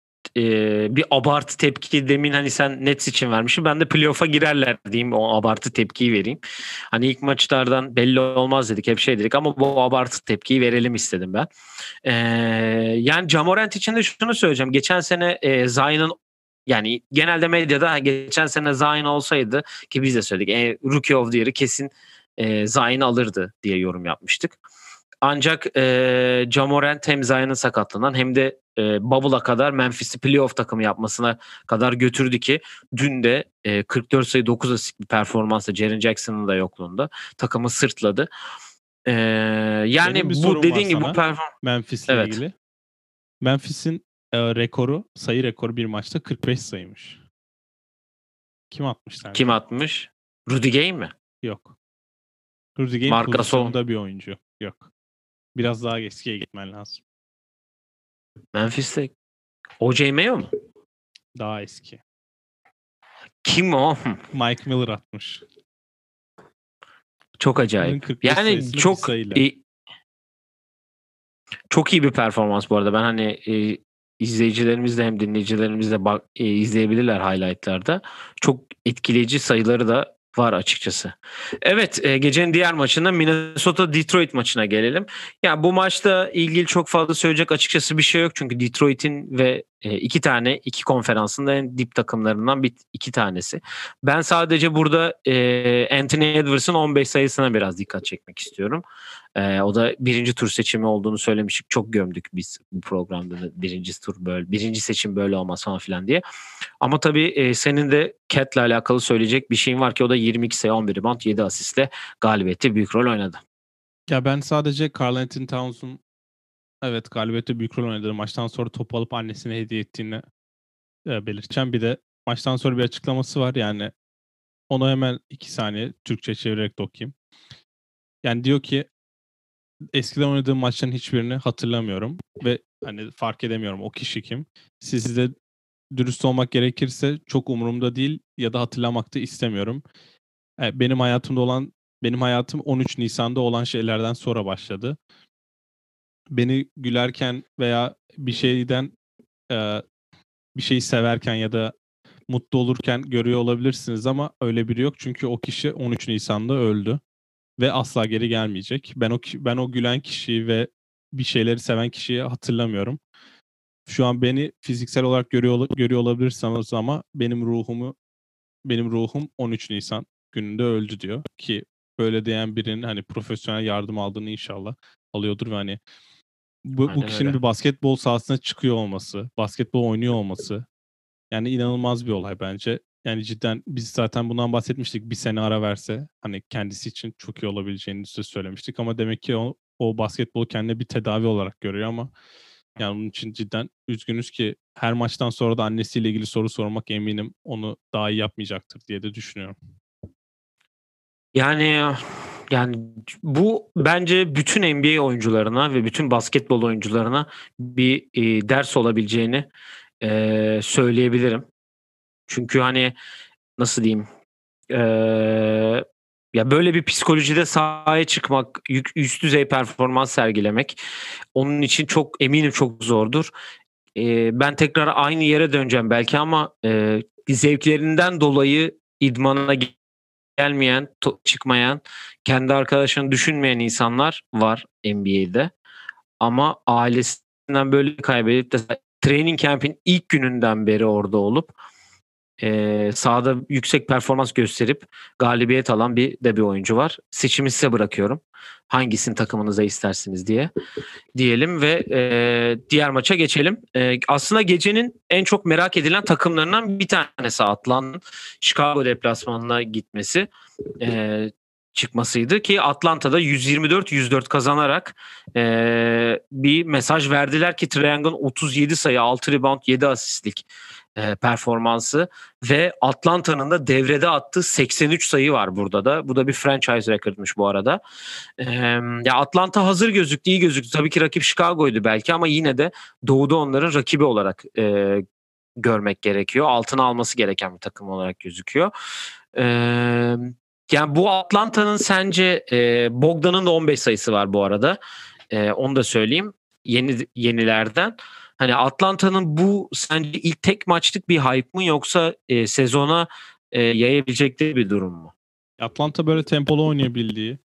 bir abartı tepki demin hani sen Nets için vermişsin. Ben de playoff'a girerler diyeyim. O abartı tepkiyi vereyim. Hani ilk maçlardan belli olmaz dedik. Hep şey dedik ama bu abartı tepkiyi verelim istedim ben. Yani Ja Morant için de şunu söyleyeceğim. Geçen sene Zion'ın yani genelde medyada geçen sene Zion olsaydı ki biz de söyledik. Rookie of the Year'ı kesin Zion alırdı diye yorum yapmıştık. Ancak Ja Morant hem Zion'ın sakatlığından hem de Bubble'a kadar Memphis'i playoff takımı yapmasına kadar götürdü ki dün de 44 sayı 9 asist bir performansla Jaren Jackson'ın da yokluğunda takımı sırtladı. Yani bu dediğin gibi bu performans Memphis'le evet. ilgili. Memphis'in sayı rekoru bir maçta 45 sayıymış. Kim atmış sence? Kim atmış? Rudy Gay mi? Yok. Rudy Gay Marc Gasol bir oyuncu. Yok. Biraz daha eskiye gitmen lazım. Memphis'te OG Mayo mu? Daha eski. Kim o? Mike Miller atmış. Çok acayip. Yani çok iyi bir performans bu arada. Ben hani izleyicilerimiz de hem dinleyicilerimiz de izleyebilirler highlight'larda. Çok etkileyici sayıları da var açıkçası. Evet, gecenin diğer maçında Minnesota-Detroit maçına gelelim. Ya bu maçla ilgili çok fazla söyleyecek açıkçası bir şey yok çünkü Detroit'in ve iki konferansında en dip takımlarından iki tanesi. Ben sadece burada Anthony Edwards'ın 15 sayısına biraz dikkat çekmek istiyorum. O da 1. tur seçimi olduğunu söylemiştik. Çok gömdük biz bu programda da 1. tur böyle, 1. seçim böyle olmaz falan filan diye. Ama tabii senin de Cat'le alakalı söyleyecek bir şeyin var ki o da 22 sayı 11 rebound 7 asistle galibiyette büyük rol oynadı. Ya ben sadece Karl Anthony Towns'un evet galibiyette büyük rol oynadığı maçtan sonra topu alıp annesine hediye ettiğini belirteceğim. Bir de maçtan sonra bir açıklaması var yani onu hemen 2 saniye Türkçe çevirerek de okuyayım. Yani diyor ki eskiden oynadığım maçların hiçbirini hatırlamıyorum ve hani fark edemiyorum o kişi kim. Size dürüst olmak gerekirse çok umurumda değil ya da hatırlamak da istemiyorum. Benim hayatım 13 Nisan'da olan şeylerden sonra başladı. Beni gülerken veya bir şeyi severken ya da mutlu olurken görüyor olabilirsiniz ama öyle biri yok çünkü o kişi 13 Nisan'da öldü ve asla geri gelmeyecek. Ben o gülen kişiyi ve bir şeyleri seven kişiyi hatırlamıyorum. Şu an beni fiziksel olarak görüyor olabilirsiniz ama benim ruhum 13 Nisan gününde öldü diyor ki böyle diyen birinin hani profesyonel yardım aldığını inşallah alıyordur ve hani bu kişinin öyle. Bir basketbol sahasına çıkıyor olması, basketbol oynuyor olması yani inanılmaz bir olay bence. Yani cidden biz zaten bundan bahsetmiştik. Bir sene ara verse hani kendisi için çok iyi olabileceğini size söylemiştik ama demek ki o basketbolu kendine bir tedavi olarak görüyor ama yani bunun için cidden üzgünüz ki her maçtan sonra da annesiyle ilgili soru sormak eminim onu daha iyi yapmayacaktır diye de düşünüyorum. Yani Yani bu bence bütün NBA oyuncularına ve bütün basketbol oyuncularına bir ders olabileceğini söyleyebilirim. Çünkü hani nasıl diyeyim, ya böyle bir psikolojide sahaya çıkmak, üst düzey performans sergilemek onun için çok eminim çok zordur. Ben tekrar aynı yere döneceğim belki ama zevklerinden dolayı idmana gelmeyen, çıkmayan, kendi arkadaşını düşünmeyen insanlar var NBA'de. Ama ailesinden böyle kaybedip de training camp'in ilk gününden beri orada olup sahada yüksek performans gösterip galibiyet alan bir oyuncu var. Seçimi size bırakıyorum. Hangisini takımınıza istersiniz diye diyelim ve diğer maça geçelim. Aslında gecenin en çok merak edilen takımlarından bir tanesi Atlanta'nın Chicago deplasmanına gitmesi, çıkmasıydı ki Atlanta'da 124-104 kazanarak bir mesaj verdiler ki Triangle'ın 37 sayı, 6 rebound, 7 asistlik performansı ve Atlanta'nın da devrede attığı 83 sayı var burada da. Bu da bir franchise record'muş bu arada. Ya Atlanta hazır gözüktü, iyi gözüktü. Tabii ki rakip Chicago'ydu belki ama yine de Doğu'da onların rakibi olarak görmek gerekiyor. Altına alması gereken bir takım olarak gözüküyor. Yani bu Atlanta'nın sence Bogdan'ın da 15 sayısı var bu arada. Onu da söyleyeyim. Yenilerden. Hani Atlanta'nın bu sence ilk tek maçlık bir hype mı yoksa sezona yayabilecekleri bir durum mu? Atlanta böyle tempolu oynayabildiği,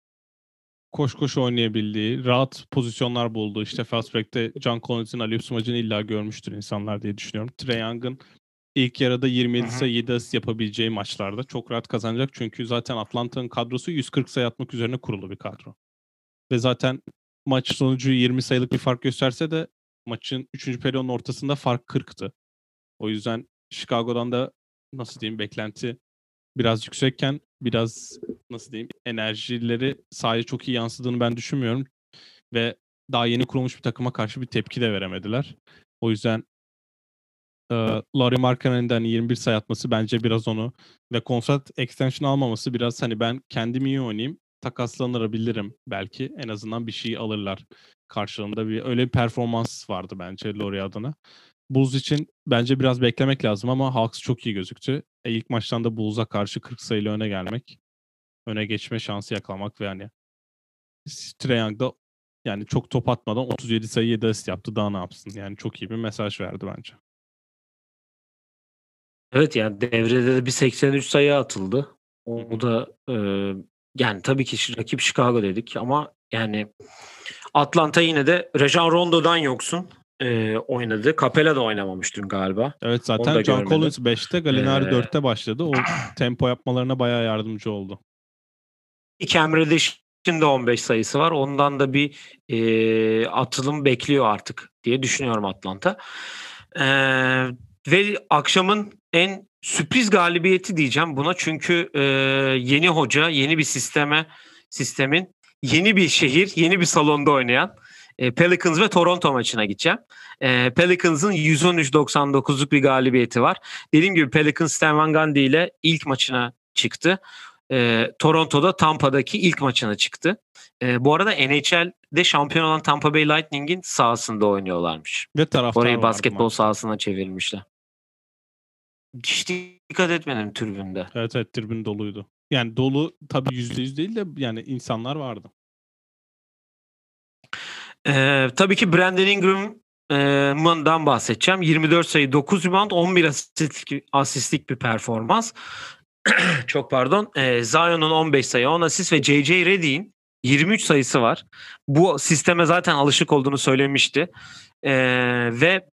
koş koş oynayabildiği, rahat pozisyonlar bulduğu, işte fast break'te John Collins'in alley-oop smacını illa görmüştür insanlar diye düşünüyorum. Trae Young'ın ilk yarıda 27 sayı 7 asist yapabileceği maçlarda çok rahat kazanacak. Çünkü zaten Atlanta'nın kadrosu 140 sayı atmak üzerine kurulu bir kadro. Ve zaten maç sonucu 20 sayılık bir fark gösterse de maçın 3. periyodun ortasında fark 40'tı. O yüzden Chicago'dan da nasıl diyeyim, beklenti biraz yüksekken biraz nasıl diyeyim, enerjileri sahaya çok iyi yansıdığını ben düşünmüyorum. Ve daha yeni kurulmuş bir takıma karşı bir tepki de veremediler. O yüzden Lauri Markkanen'den 21 sayı atması bence biraz onu ve kontrat extension almaması biraz hani ben kendim iyi oynayayım, takaslanabilirim belki, en azından bir şey alırlar karşılığında, bir öyle bir performans vardı bence Lauri adına. Bulls için bence biraz beklemek lazım ama Hawks çok iyi gözüktü. İlk maçtan da Bulls'a karşı 40 sayıyla öne gelmek, öne geçme şansı yakalamak ve hani Trae Young'da yani çok top atmadan 37 sayı 7 asist yaptı, daha ne yapsın? Yani çok iyi bir mesaj verdi bence. Evet, yani devrede de bir 83 sayı atıldı. O da yani tabii ki rakip Chicago dedik ama yani Atlanta yine de Rajon Rondo'dan yoksun oynadı. Capela da oynamamış dün galiba. Evet, zaten John Collins 5'te, Gallinari 4'te başladı. O tempo yapmalarına bayağı yardımcı oldu. Kemre Diş'in de 15 sayısı var. Ondan da bir atılım bekliyor artık diye düşünüyorum Atlanta. Ve akşamın en sürpriz galibiyeti diyeceğim buna çünkü yeni hoca, yeni bir sistemin, yeni bir şehir, yeni bir salonda oynayan Pelicans ve Toronto maçına gideceğim. Pelicans'ın 113-99'luk bir galibiyeti var. Dediğim gibi Pelicans Stan Van Gundy ile ilk maçına çıktı. Toronto'da Tampa'daki ilk maçına çıktı. Bu arada NHL'de şampiyon olan Tampa Bay Lightning'in sahasında oynuyorlarmış. Ve taraftar orayı basketbol vardı, sahasına çevirmişler. Hiç dikkat etmedim tribünde. Evet, tribün doluydu. Yani dolu tabii %100 değil de yani insanlar vardı. Tabii ki Brandon Ingram'dan bahsedeceğim. 24 sayı 9 rebound 11 asistlik bir performans. Çok pardon. Zion'un 15 sayı 10 asist ve JJ Redick'in 23 sayısı var. Bu sisteme zaten alışık olduğunu söylemişti. Ve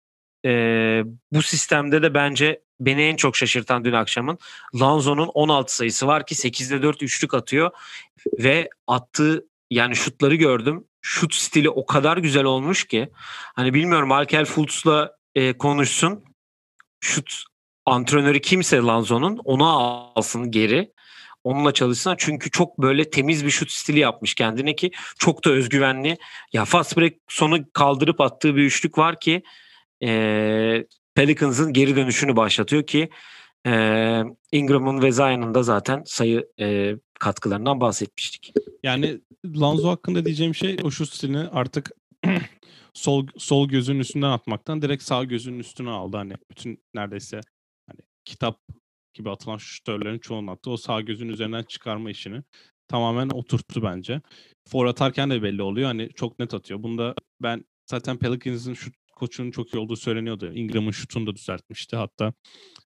bu sistemde de bence beni en çok şaşırtan dün akşamın Lonzo'nun 16 sayısı var ki 8'de 4 üçlük atıyor ve attığı yani şutları gördüm. Şut stili o kadar güzel olmuş ki hani bilmiyorum, Markelle Fultz'la konuşsun. Şut antrenörü kimse Lonzo'nun, ona alsın geri. Onunla çalışsın çünkü çok böyle temiz bir şut stili yapmış kendine ki çok da özgüvenli. Ya fast break sonu kaldırıp attığı bir üçlük var ki Pelicans'ın geri dönüşünü başlatıyor ki Ingram'ın ve Zion'ın da zaten sayı katkılarından bahsetmiştik. Yani Lonzo hakkında diyeceğim şey, o şut stilini artık sol gözünün üstünden atmaktan direkt sağ gözünün üstüne aldı. Hani bütün neredeyse hani kitap gibi atılan şutörlerin çoğunun attığı o sağ gözün üzerinden çıkarma işini tamamen oturttu bence. For atarken de belli oluyor. Hani çok net atıyor. Bunda ben zaten Pelicans'ın şut koçunun çok iyi olduğu söyleniyordu. Ingram'ın şutunu da düzeltmişti. Hatta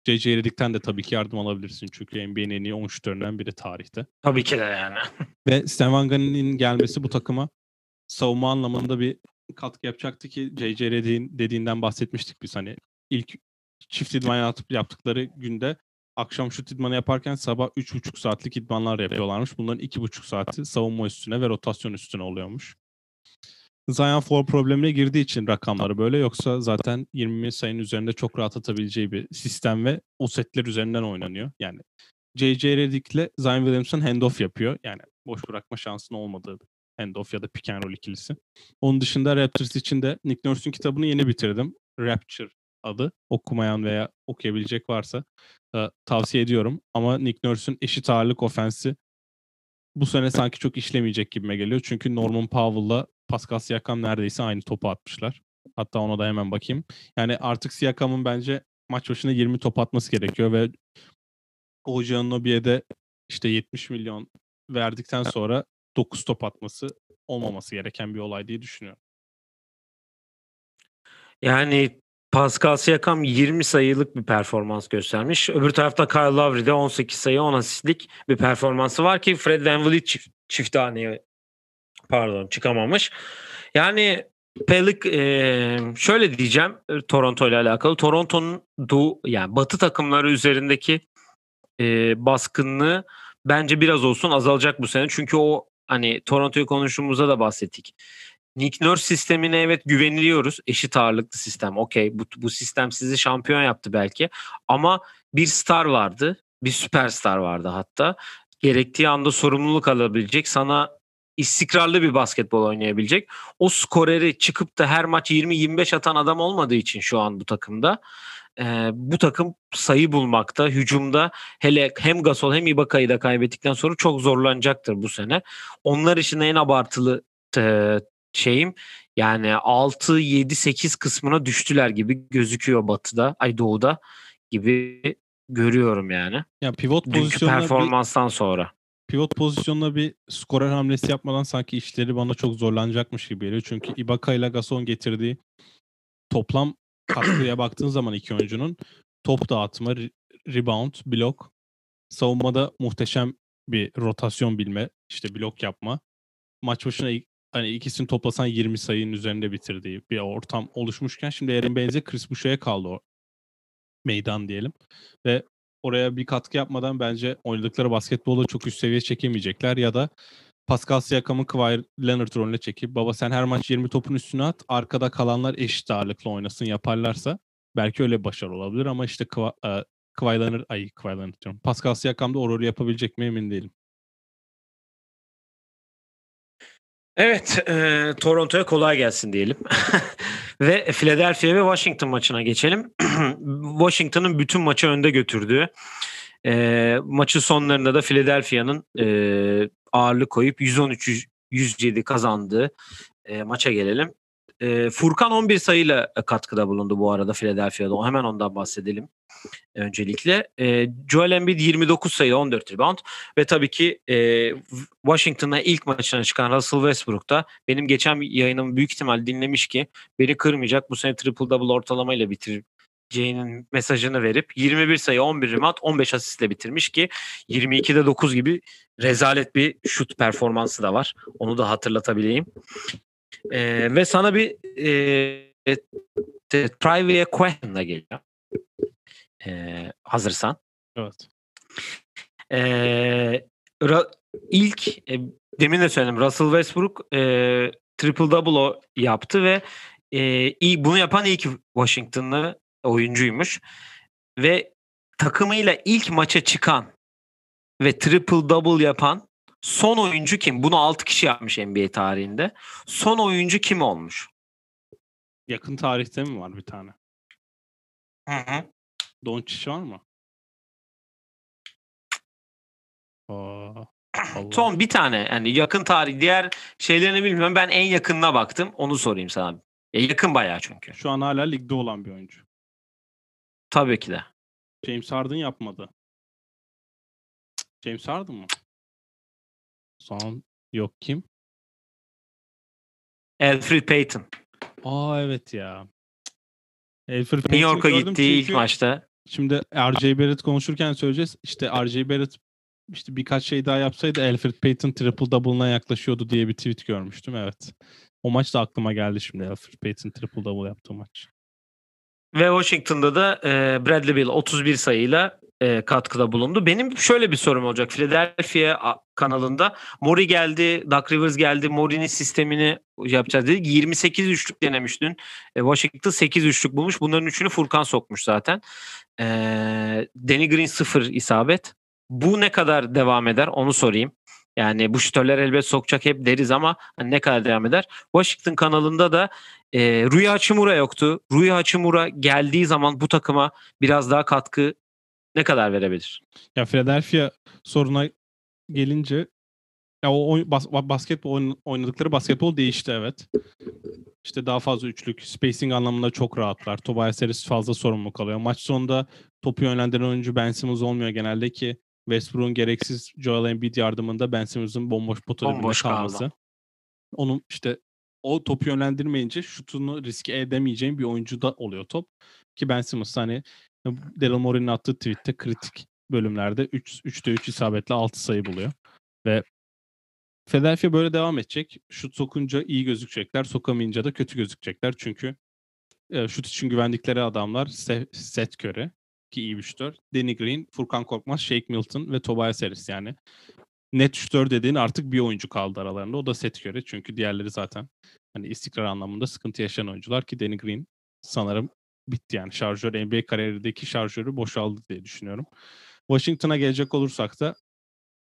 CC'ye dedikten de tabii ki yardım alabilirsin. Çünkü NBA'nin en iyi 10 şutöründen biri tarihte. Tabii ki de yani. Ve Stan Van Gundy'nin gelmesi bu takıma savunma anlamında bir katkı yapacaktı ki JJ dediğinden bahsetmiştik biz. Hani ilk çift idman yaptıkları günde akşam şut idmanı yaparken sabah 3,5 saatlik idmanlar yapıyorlarmış. Bunların 2,5 saati savunma üstüne ve rotasyon üstüne oluyormuş. Zion for problemine girdiği için rakamları böyle. Yoksa zaten 20 sayının üzerinde çok rahat atabileceği bir sistem ve o setler üzerinden oynanıyor. Yani JJ Redick'le Zion Williamson handoff yapıyor. Yani boş bırakma şansının olmadığı handoff ya da pick and roll ikilisi. Onun dışında Raptors için de Nick Nurse'un kitabını yeni bitirdim. Rapture adı. Okumayan veya okuyabilecek varsa tavsiye ediyorum. Ama Nick Nurse'un eşit ağırlık ofensi bu sene sanki çok işlemeyecek gibime geliyor. Çünkü Norman Powell'la Pascal Siakam neredeyse aynı topu atmışlar. Hatta ona da hemen bakayım. Yani artık Siakam'ın bence maç başına 20 top atması gerekiyor ve OG Anunoby'ye de işte 70 milyon verdikten sonra 9 top atması olmaması gereken bir olay diye düşünüyorum. Yani Pascal Siakam 20 sayılık bir performans göstermiş. Öbür tarafta Kyle Lowry'de 18 sayı 10 asistlik bir performansı var ki Fred VanVleet çift haneye çıkamamış. Yani şöyle diyeceğim Toronto ile alakalı. Toronto'nun yani batı takımları üzerindeki baskınlığı bence biraz olsun azalacak bu sene. Çünkü o hani Toronto'yu konuştuğumuzda da bahsettik. Nick Nurse sistemine evet güveniliyoruz. Eşit ağırlıklı sistem. Okey, bu sistem sizi şampiyon yaptı belki. Ama bir star vardı. Bir süperstar vardı hatta. Gerektiği anda sorumluluk alabilecek. Sana istikrarlı bir basketbol oynayabilecek. O skoreri çıkıp da her maç 20-25 atan adam olmadığı için şu an bu takımda. Bu takım sayı bulmakta, hücumda hele hem Gasol hem Ibaka'yı da kaybettikten sonra çok zorlanacaktır bu sene. Onlar için en abartılı yani 6-7-8 kısmına düştüler gibi gözüküyor doğuda gibi görüyorum yani. Ya pivot pozisyonuna performanstan sonra. Pivot pozisyonuna bir skorer hamlesi yapmadan sanki işleri bana çok zorlanacakmış gibi geliyor. Çünkü Ibaka ile Gasol getirdiği toplam katkıya baktığın zaman iki oyuncunun top dağıtma, rebound, blok, savunmada muhteşem bir rotasyon bilme, işte blok yapma. Maç başına hani ikisini toplasan 20 sayının üzerinde bitirdiği bir ortam oluşmuşken şimdi Aaron Baines'e Chris Boucher'e kaldı o meydan diyelim. Ve oraya bir katkı yapmadan bence oynadıkları basketbola çok üst seviye çekemeyecekler ya da Pascal Siakam'ı Kawhi Leonard rolüne çekip baba sen her maç 20 topun üstüne at, arkada kalanlar eşit ağırlıklı oynasın yaparlarsa belki öyle başarı olabilir ama işte Kawhi Leonard diyorum. Pascal Siakam da o rolü yapabilecek mi emin değilim. Evet, Toronto'ya kolay gelsin diyelim. Ve Philadelphia ve Washington maçına geçelim. Washington'ın bütün maçı önde götürdüğü, maçı sonlarında da Philadelphia'nın ağırlık koyup 113-107 kazandığı maça gelelim. Furkan 11 sayıyla katkıda bulundu bu arada Philadelphia'da. Hemen ondan bahsedelim öncelikle. Joel Embiid 29 sayı 14 rebound ve tabii ki Washington'a ilk maçına çıkan Russell Westbrook da benim geçen yayınımı büyük ihtimal dinlemiş ki beni kırmayacak bu sene triple double ortalamayla bitireceğinin mesajını verip 21 sayı 11 rebound 15 asistle bitirmiş ki 22'de 9 gibi rezalet bir şut performansı da var. Onu da hatırlatabileyim. Ve sana bir trivia question'la geliyor. Hazırsan. Evet. Demin de söyledim Russell Westbrook triple double yaptı ve bunu yapan ilk Washington'lı oyuncuymuş. Ve takımıyla ilk maça çıkan ve triple double yapan son oyuncu kim? Bunu 6 kişi yapmış NBA tarihinde. Son oyuncu kim olmuş? Yakın tarihte mi var bir tane? Hı. Doncic var mı? Allah. Son bir tane yani yakın tarih, diğer şeylerini bilmiyorum. Ben en yakınına baktım. Onu sorayım sana. Yakın bayağı çünkü. Şu an hala ligde olan bir oyuncu. Tabii ki de. James Harden yapmadı. James Harden mı? Son yok kim? Elfrid Payton. Aa evet ya. Elfrid Payton. New York'a gittiği ilk maçta. Şimdi RJ Barrett konuşurken söyleyeceğiz. İşte RJ Barrett işte birkaç şey daha yapsaydı Elfrid Payton triple double'ına yaklaşıyordu diye bir tweet görmüştüm. Evet. O maç da aklıma geldi şimdi. Elfrid Payton triple double yaptığı maç. Ve Washington'da da Bradley Beal 31 sayıyla katkıda bulundu. Benim şöyle bir sorum olacak. Philadelphia kanalında Mori geldi, Doc Rivers geldi. Mori'nin sistemini yapacağız dedik. 28 üçlük denemiş dün. Washington 8 üçlük bulmuş. Bunların üçünü Furkan sokmuş zaten. Danny Green 0 isabet. Bu ne kadar devam eder onu sorayım. Yani bu şütörler elbet sokacak hep deriz ama hani ne kadar devam eder? Washington kanalında da Rui Hachimura yoktu. Rui Hachimura geldiği zaman bu takıma biraz daha katkı ne kadar verebilir? Ya Philadelphia soruna gelince ya basketbol oynadıkları basketbol değişti evet. İşte daha fazla üçlük, spacing anlamında çok rahatlar. Tobias Harris fazla sorumlu kalıyor. Maç sonunda topu yönlendiren oyuncu Ben Simmons olmuyor genelde ki Westbrook'un gereksiz Joel Embiid yardımında Ben Simmons'ın bomboş potada kalması. Onun işte o topu yönlendirmeyince şutunu riske edemeyeceğin bir oyuncu da oluyor top. Ki Ben Simmons hani Daryl Morey'nin attığı tweette kritik bölümlerde 3'te 3 isabetle 6 sayı buluyor. Ve Philadelphia böyle devam edecek. Şut sokunca iyi gözükecekler. Sokamayınca da kötü gözükecekler. Çünkü şut için güvendikleri adamlar Seth Curry ki iyi bir şütör. Danny Green, Furkan Korkmaz, Shake Milton ve Tobias Harris yani. Net şütör dediğin artık bir oyuncu kaldı aralarında. O da Seth Curry. Çünkü diğerleri zaten hani istikrar anlamında sıkıntı yaşayan oyuncular ki Danny Green sanırım bitti yani. Şarjör NBA kariyerindeki şarjörü boşaldı diye düşünüyorum. Washington'a gelecek olursak da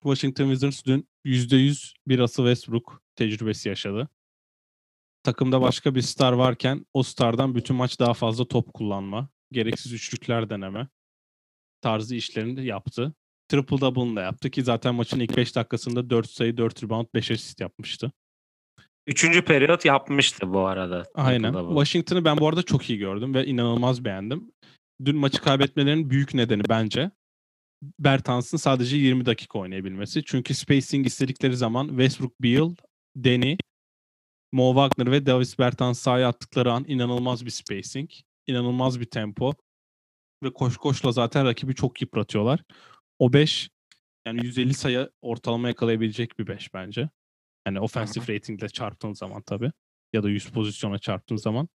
Washington Wizards dün %100 bir Russell Westbrook tecrübesi yaşadı. Takımda başka bir star varken o stardan bütün maç daha fazla top kullanma, gereksiz üçlükler deneme tarzı işlerini de yaptı. Triple double'ını da yaptı ki zaten maçın ilk 5 dakikasında 4 sayı, 4 rebound, 5 asist yapmıştı. 3. periyot yapmıştı bu arada. Aynen. Washington'ı ben bu arada çok iyi gördüm ve inanılmaz beğendim. Dün maçı kaybetmelerinin büyük nedeni bence Bertans'ın sadece 20 dakika oynayabilmesi. Çünkü spacing istedikleri zaman Westbrook, Beal, Denny, Mo Wagner ve Davis Bertans sahaya attıkları an inanılmaz bir spacing, inanılmaz bir tempo ve koşla zaten rakibi çok yıpratıyorlar. O 5 yani 150 sayı ortalama yakalayabilecek bir 5 bence. Yani offensive ratingle çarptığın zaman tabii ya da 100 pozisyona çarptığın zaman.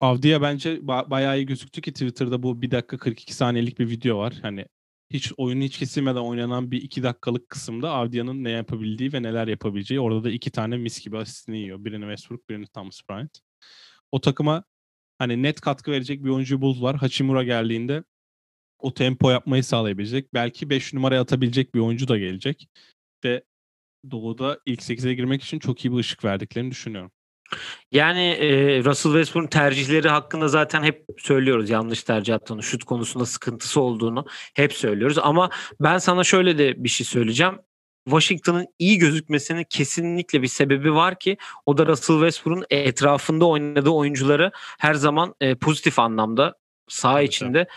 Avdi'ye bence bayağı iyi gözüktü ki Twitter'da bu 1 dakika 42 saniyelik bir video var. Hani hiç oyunu kesilmeden oynanan bir 2 dakikalık kısımda Avdia'nın ne yapabildiği ve neler yapabileceği. Orada da 2 tane mis gibi asistini yiyor. Birini Westbrook, birini Thomas Bryant. O takıma hani net katkı verecek bir oyuncu buldular. Hachimura geldiğinde o tempo yapmayı sağlayabilecek. Belki 5 numaraya atabilecek bir oyuncu da gelecek. Ve Doğu'da ilk 8'e girmek için çok iyi bir ışık verdiklerini düşünüyorum. Yani Russell Westbrook'un tercihleri hakkında zaten hep söylüyoruz yanlış tercih yaptığını, şut konusunda sıkıntısı olduğunu hep söylüyoruz. Ama ben sana şöyle de bir şey söyleyeceğim. Washington'ın iyi gözükmesinin kesinlikle bir sebebi var ki o da Russell Westbrook'un etrafında oynadığı oyuncuları her zaman pozitif anlamda saha içinde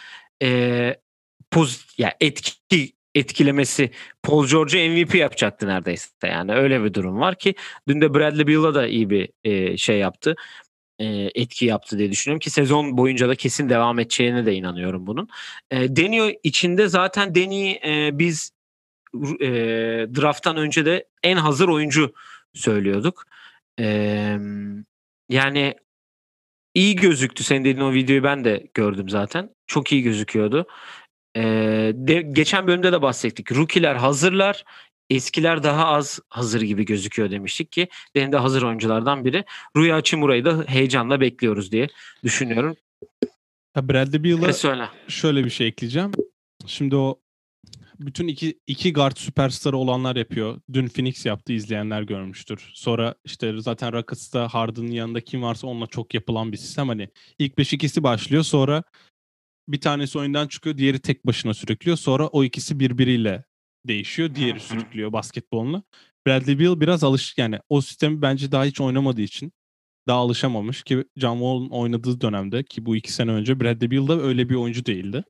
etkilemesi. Paul George'u MVP yapacaktı neredeyse. Yani öyle bir durum var ki dün de Bradley Beal'a da iyi bir şey yaptı. Etki yaptı diye düşünüyorum ki sezon boyunca da kesin devam edeceğine de inanıyorum bunun. Denny içinde zaten Denny'yi biz draft'tan önce de en hazır oyuncu söylüyorduk. Yani iyi gözüktü. Senin dediğin o videoyu ben de gördüm zaten. Çok iyi gözüküyordu. Geçen bölümde de bahsettik. Rookie'ler hazırlar, eskiler daha az hazır gibi gözüküyor demiştik ki benim de hazır oyunculardan biri. Rui Hachimura'yı da heyecanla bekliyoruz diye düşünüyorum. Bradley Beal'a şöyle bir şey ekleyeceğim. Şimdi o bütün iki guard süperstarı olanlar yapıyor. Dün Phoenix yaptı, izleyenler görmüştür. Sonra işte zaten Rockets'ta Harden'ın yanında kim varsa onunla çok yapılan bir sistem. Hani ilk 5 ikisi başlıyor, sonra bir tanesi oyundan çıkıyor, diğeri tek başına sürüklüyor. Sonra o ikisi birbiriyle değişiyor. Diğeri sürüklüyor basketbolunu. Bradley Beal biraz alışık yani. O sistemi bence daha hiç oynamadığı için daha alışamamış ki John Wall'un oynadığı dönemde ki bu 2 sene önce Bradley Beal da öyle bir oyuncu değildi.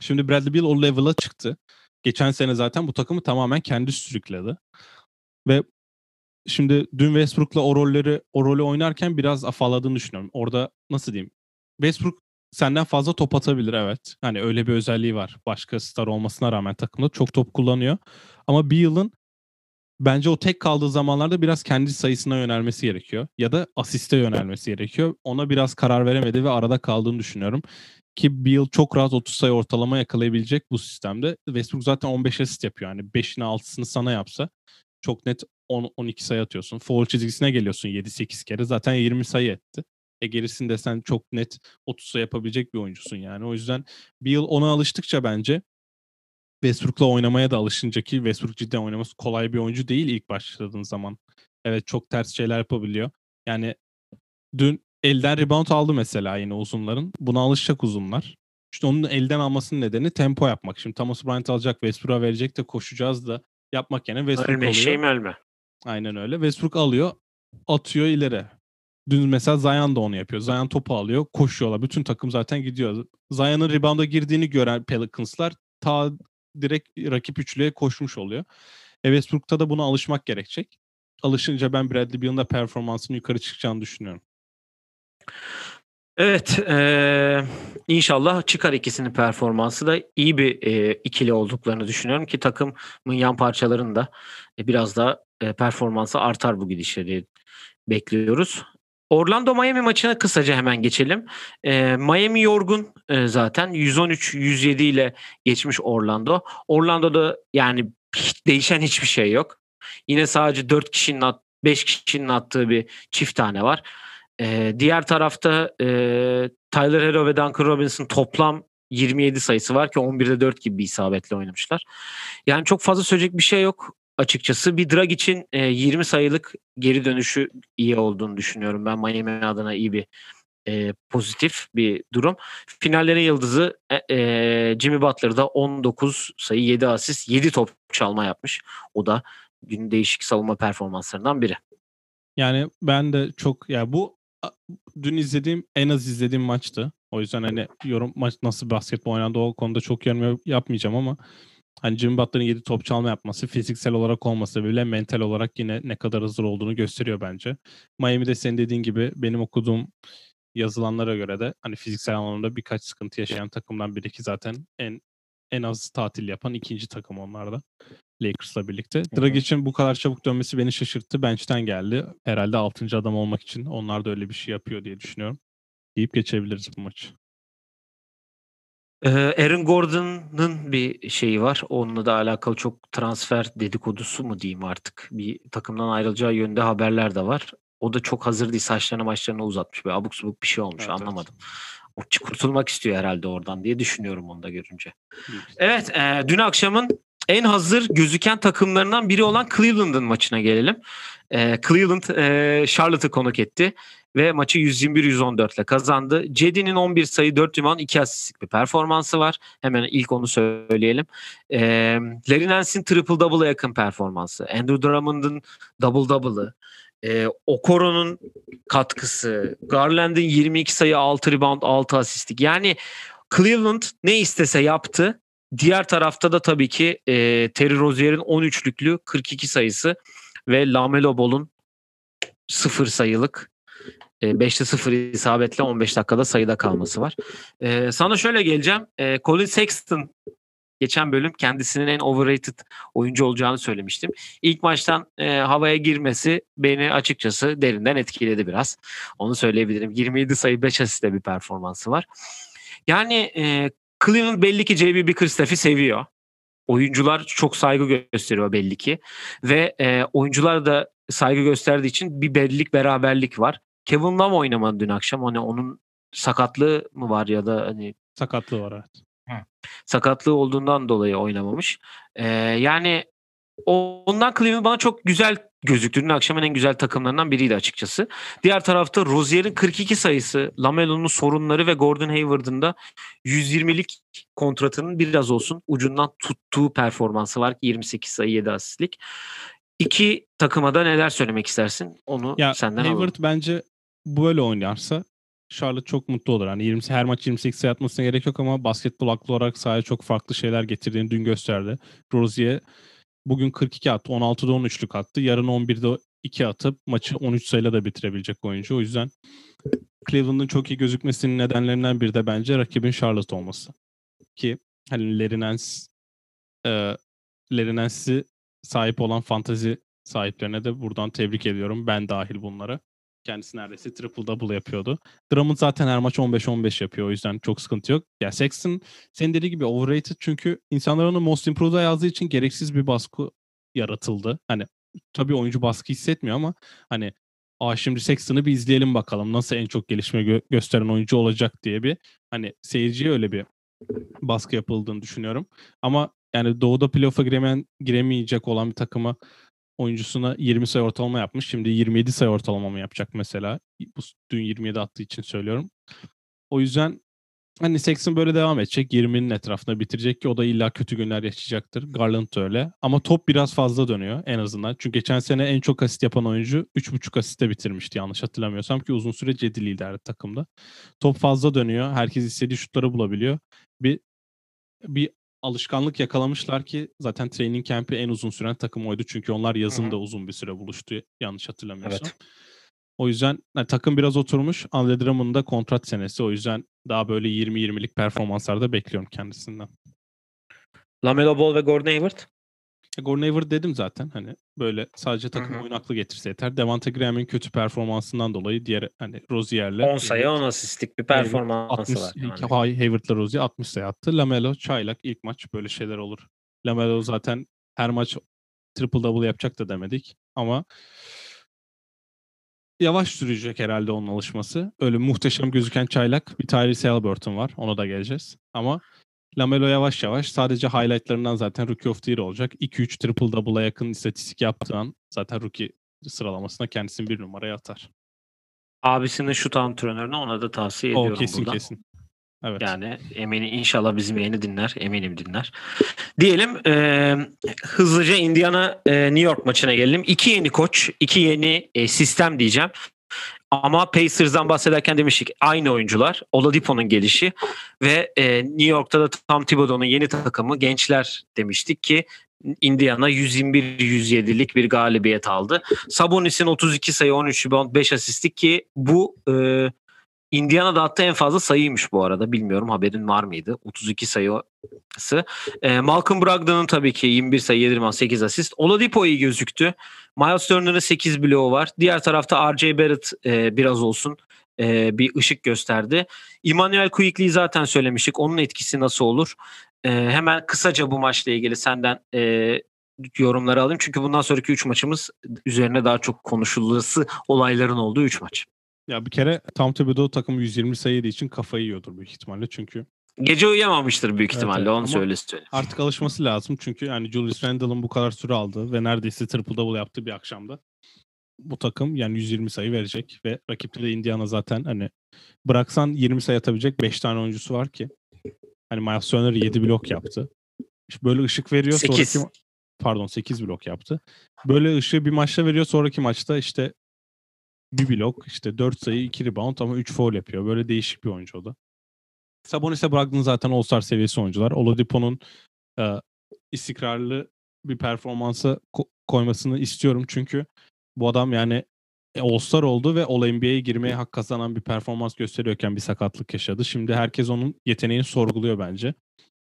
Şimdi Bradley Beal o level'a çıktı. Geçen sene zaten bu takımı tamamen kendi sürükledi. Ve şimdi dün Westbrook'la o rolü oynarken biraz afaladığını düşünüyorum. Orada nasıl diyeyim? Westbrook senden fazla top atabilir evet. Hani öyle bir özelliği var. Başka star olmasına rağmen takımda çok top kullanıyor. Ama Beal'ın bence o tek kaldığı zamanlarda biraz kendi sayısına yönelmesi gerekiyor. Ya da asiste yönelmesi gerekiyor. Ona biraz karar veremedi ve arada kaldığını düşünüyorum. Ki Beal çok rahat 30 sayı ortalama yakalayabilecek bu sistemde. Westbrook zaten 15 asist yapıyor. Yani 5'ini 6'sını sana yapsa çok net 10-12 sayı atıyorsun. Foul çizgisine geliyorsun 7-8 kere. Zaten 20 sayı etti. Gerisinde sen çok net 30 sayı yapabilecek bir oyuncusun yani. O yüzden Beal ona alıştıkça bence Westbrook'la oynamaya da alışınca ki Westbrook cidden oynaması kolay bir oyuncu değil ilk başladığın zaman. Evet çok ters şeyler yapabiliyor. Yani dün elden rebound aldı mesela yine uzunların. Buna alışacak uzunlar. İşte onun elden almasının nedeni tempo yapmak. Şimdi Thomas Bryant alacak, Westbrook'a verecek de koşacağız da yapmak yerine Westbrook alıyor. Ölme şey mi ölme? Aynen öyle. Westbrook alıyor, atıyor ileri. Dün mesela Zion da onu yapıyor. Zion topu alıyor, koşuyorlar. Bütün takım zaten gidiyor. Zion'ın rebound'a girdiğini gören Pelicans'lar ta direkt rakip üçlüye koşmuş oluyor. Westbrook'ta da buna alışmak gerekecek. Alışınca ben Bradley Beal'ın da performansının yukarı çıkacağını düşünüyorum. Evet. İnşallah çıkar ikisinin performansı da iyi bir ikili olduklarını düşünüyorum ki takımın yan parçalarının da biraz daha performansı artar bu gidişle diye bekliyoruz. Orlando-Miami maçına kısaca hemen geçelim. Miami yorgun zaten. 113-107 ile geçmiş Orlando. Orlando'da yani değişen hiçbir şey yok. Yine sadece 4 kişinin 5 kişinin attığı bir çift tane var. Diğer tarafta Tyler Herro ve Duncan Robinson toplam 27 sayısı var ki 11'de 4 gibi bir isabetle oynamışlar. Yani çok fazla söyleyecek bir şey yok. Açıkçası bir drag için 20 sayılık geri dönüşü iyi olduğunu düşünüyorum. Ben Miami adına iyi bir pozitif bir durum. Finallerin yıldızı Jimmy Butler'da 19 sayı, 7 asist, 7 top çalma yapmış. O da günün değişik savunma performanslarından biri. Yani ben de çok ya bu dün izlediğim en az izlediğim maçtı. O yüzden hani yorum maç nasıl basketbol oynandı o konuda çok yorum yapmayacağım ama hani Jimmy Butler'ın 7 top çalma yapması fiziksel olarak olmasa bile mental olarak yine ne kadar hazır olduğunu gösteriyor bence. Miami'de senin dediğin gibi benim okuduğum yazılanlara göre de hani fiziksel anlamda birkaç sıkıntı yaşayan takımdan biri ki zaten en az tatil yapan ikinci takım onlar da Lakers'la birlikte. Dragic'in bu kadar çabuk dönmesi beni şaşırttı. Bench'ten geldi. Herhalde 6. adam olmak için onlar da öyle bir şey yapıyor diye düşünüyorum. Deyip geçebiliriz bu maçı. Aaron Gordon'ın bir şeyi var. Onunla da alakalı çok transfer dedikodusu mu diyeyim artık. Bir takımdan ayrılacağı yönde haberler de var. O da çok hazır değil. Saçlarını maçlarını uzatmış. Böyle abuk subuk bir şey olmuş. Evet, anlamadım. Evet. O kurtulmak istiyor herhalde oradan diye düşünüyorum onu da görünce. Evet. Dün akşamın en hazır gözüken takımlarından biri olan Cleveland'ın maçına gelelim. Cleveland Charlotte'ı konuk etti ve maçı 121-114 ile kazandı. Cedi'nin 11 sayı, 4 rebound, 2 asistlik bir performansı var. Hemen ilk onu söyleyelim. Larry Nance'in triple-double'a yakın performansı, Andrew Drummond'ın double-double'ı, Okoro'nun katkısı, Garland'ın 22 sayı, 6 rebound, 6 asistlik. Yani Cleveland ne istese yaptı. Diğer tarafta da tabii ki Terry Rozier'in 13'lüklü 42 sayısı ve LaMelo Ball'un 0 sayılık 5'te 0 isabetle 15 dakikada sayıda kalması var. Sana şöyle geleceğim. Colin Sexton geçen bölüm kendisinin en overrated oyuncu olacağını söylemiştim. İlk maçtan havaya girmesi beni açıkçası derinden etkiledi biraz. Onu söyleyebilirim. 27 sayı 5 asiste bir performansı var. Yani Cleveland belli ki JB Bickerstaff'i seviyor. Oyuncular çok saygı gösteriyor belli ki. Ve oyuncular da saygı gösterdiği için bir beraberlik var. Kevin Love oynamadı dün akşam. Hani onun sakatlığı mı var ya da hani... Sakatlığı var evet. Hı. Sakatlığı olduğundan dolayı oynamamış. Yani ondan Cleveland bana çok güzel gözüktüğünün akşamın en güzel takımlarından biriydi açıkçası. Diğer tarafta Rozier'in 42 sayısı, Lamelo'nun sorunları ve Gordon Hayward'ın da 120'lik kontratının biraz olsun ucundan tuttuğu performansı var. 28 sayı 7 asistlik. İki takıma da neler söylemek istersin? Onu ya, senden alalım. Hayward bence böyle oynarsa Charlotte çok mutlu olur. Yani her maç 28 sayı atmasına gerek yok ama basketbol aklı olarak sahaya çok farklı şeyler getirdiğini dün gösterdi. Rozier bugün 42 attı. 16'da 13'lük attı. Yarın 11'de 2 atıp maçı 13 sayıyla da bitirebilecek oyuncu. O yüzden Cleveland'ın çok iyi gözükmesinin nedenlerinden biri de bence rakibin Charlotte olması. Ki hani Larry Nance'i sahip olan fantezi sahiplerine de buradan tebrik ediyorum. Ben dahil bunlara. Kendisi neredeyse triple double yapıyordu. Drummond zaten her maç 15-15 yapıyor. O yüzden çok sıkıntı yok. Ya Sexton senin dediği gibi overrated çünkü insanlar onu Most Improved'a yazdığı için gereksiz bir baskı yaratıldı. Hani tabii oyuncu baskı hissetmiyor ama hani şimdi Sexton'ı bir izleyelim bakalım nasıl en çok gelişme gösteren oyuncu olacak diye bir hani seyirciye öyle bir baskı yapıldığını düşünüyorum. Ama yani Doğu'da playoff'a giremeyecek olan bir takıma oyuncusuna 20 sayı ortalama yapmış. Şimdi 27 sayı ortalama mı yapacak mesela? Dün 27 attığı için söylüyorum. O yüzden hani Sexton böyle devam edecek. 20'nin etrafında bitirecek ki o da illa kötü günler yaşayacaktır. Garland da öyle. Ama top biraz fazla dönüyor en azından. Çünkü geçen sene en çok asist yapan oyuncu 3.5 asiste bitirmişti yanlış hatırlamıyorsam ki uzun süre Cedi liderdi takımda. Top fazla dönüyor. Herkes istediği şutları bulabiliyor. Bir alışkanlık yakalamışlar ki zaten training camp'i en uzun süren takım oydu. Çünkü onlar yazın da uzun bir süre buluştu. Yanlış hatırlamıyorsam. Evet. O yüzden yani takım biraz oturmuş. Andre Drummond'un da kontrat senesi. O yüzden daha böyle 20-20'lik performanslarda bekliyorum kendisinden. LaMelo Ball ve Gordon Hayward? Gordon Hayward dedim zaten. Hani böyle sadece takım oyun aklı getirse yeter. Devante Graham'in kötü performansından dolayı diğer hani Rozier'le 10 sayı 10 asistlik bir performansı var. Yani. Hayward'la Rozier 60 sayı attı. LaMelo çaylak ilk maç böyle şeyler olur. LaMelo zaten her maç triple double yapacak da demedik ama yavaş sürecek herhalde onun alışması. Öyle muhteşem gözüken çaylak bir Tyrese Haliburton var. Ona da geleceğiz. Ama LaMelo yavaş yavaş sadece highlightlarından zaten Rookie of the Year olacak. 2-3 triple double'a yakın istatistik yaptıran zaten rookie sıralamasına kendisini bir numaraya atar. Abisinin şut antrenörüne ona da tavsiye ediyorum kesin, buradan. Kesin. Evet. Yani eminim inşallah bizim yayını dinler. Eminim dinler. Diyelim hızlıca Indiana-New York maçına gelelim. İki yeni koç, iki yeni sistem diyeceğim. Ama Pacers'dan bahsederken demiştik aynı oyuncular. Oladipo'nun gelişi ve New York'ta da Tom Thibodeau'nun yeni takımı gençler demiştik ki Indiana 121-107'lik bir galibiyet aldı. Sabonis'in 32 sayı 13 rebound 5 asistlik ki bu Indiana'da attığı en fazla sayıymış bu arada. Bilmiyorum haberin var mıydı? 32 sayısı. Malcolm Brogdon'un tabii ki 21 sayı 7 8 asist. Oladipo iyi gözüktü. Miles Turner'ın 8 bloğu var. Diğer tarafta RJ Barrett biraz olsun bir ışık gösterdi. Immanuel Quickley'i zaten söylemiştik. Onun etkisi nasıl olur? Hemen kısaca bu maçla ilgili senden yorumları alayım. Çünkü bundan sonraki 3 maçımız üzerine daha çok konuşulması olayların olduğu 3 maç. Ya bir kere Tom Thibodeau takımı 120 sayı için kafayı yiyordur büyük ihtimalle çünkü. Gece uyuyamamıştır büyük ihtimalle evet, onu söyleyeyim. Artık alışması lazım çünkü yani Julius Randle'ın bu kadar süre aldığı ve neredeyse triple double yaptığı bir akşamda bu takım yani 120 sayı verecek ve rakipte de Indiana zaten hani bıraksan 20 sayı atabilecek 5 tane oyuncusu var ki. Hani Miles Turner 7 blok yaptı. İşte böyle ışık veriyor 8 blok yaptı. Böyle ışığı bir maçta veriyor sonraki maçta işte bir blok, işte 4 sayı, 2 rebound ama 3 foul yapıyor. Böyle değişik bir oyuncu o da. Sabonis'e bıraktığın zaten All-Star seviyesi oyuncular. Oladipo'nun istikrarlı bir performansa koymasını istiyorum. Çünkü bu adam yani All-Star oldu ve All-NBA'ye girmeye hak kazanan bir performans gösteriyorken bir sakatlık yaşadı. Şimdi herkes onun yeteneğini sorguluyor bence.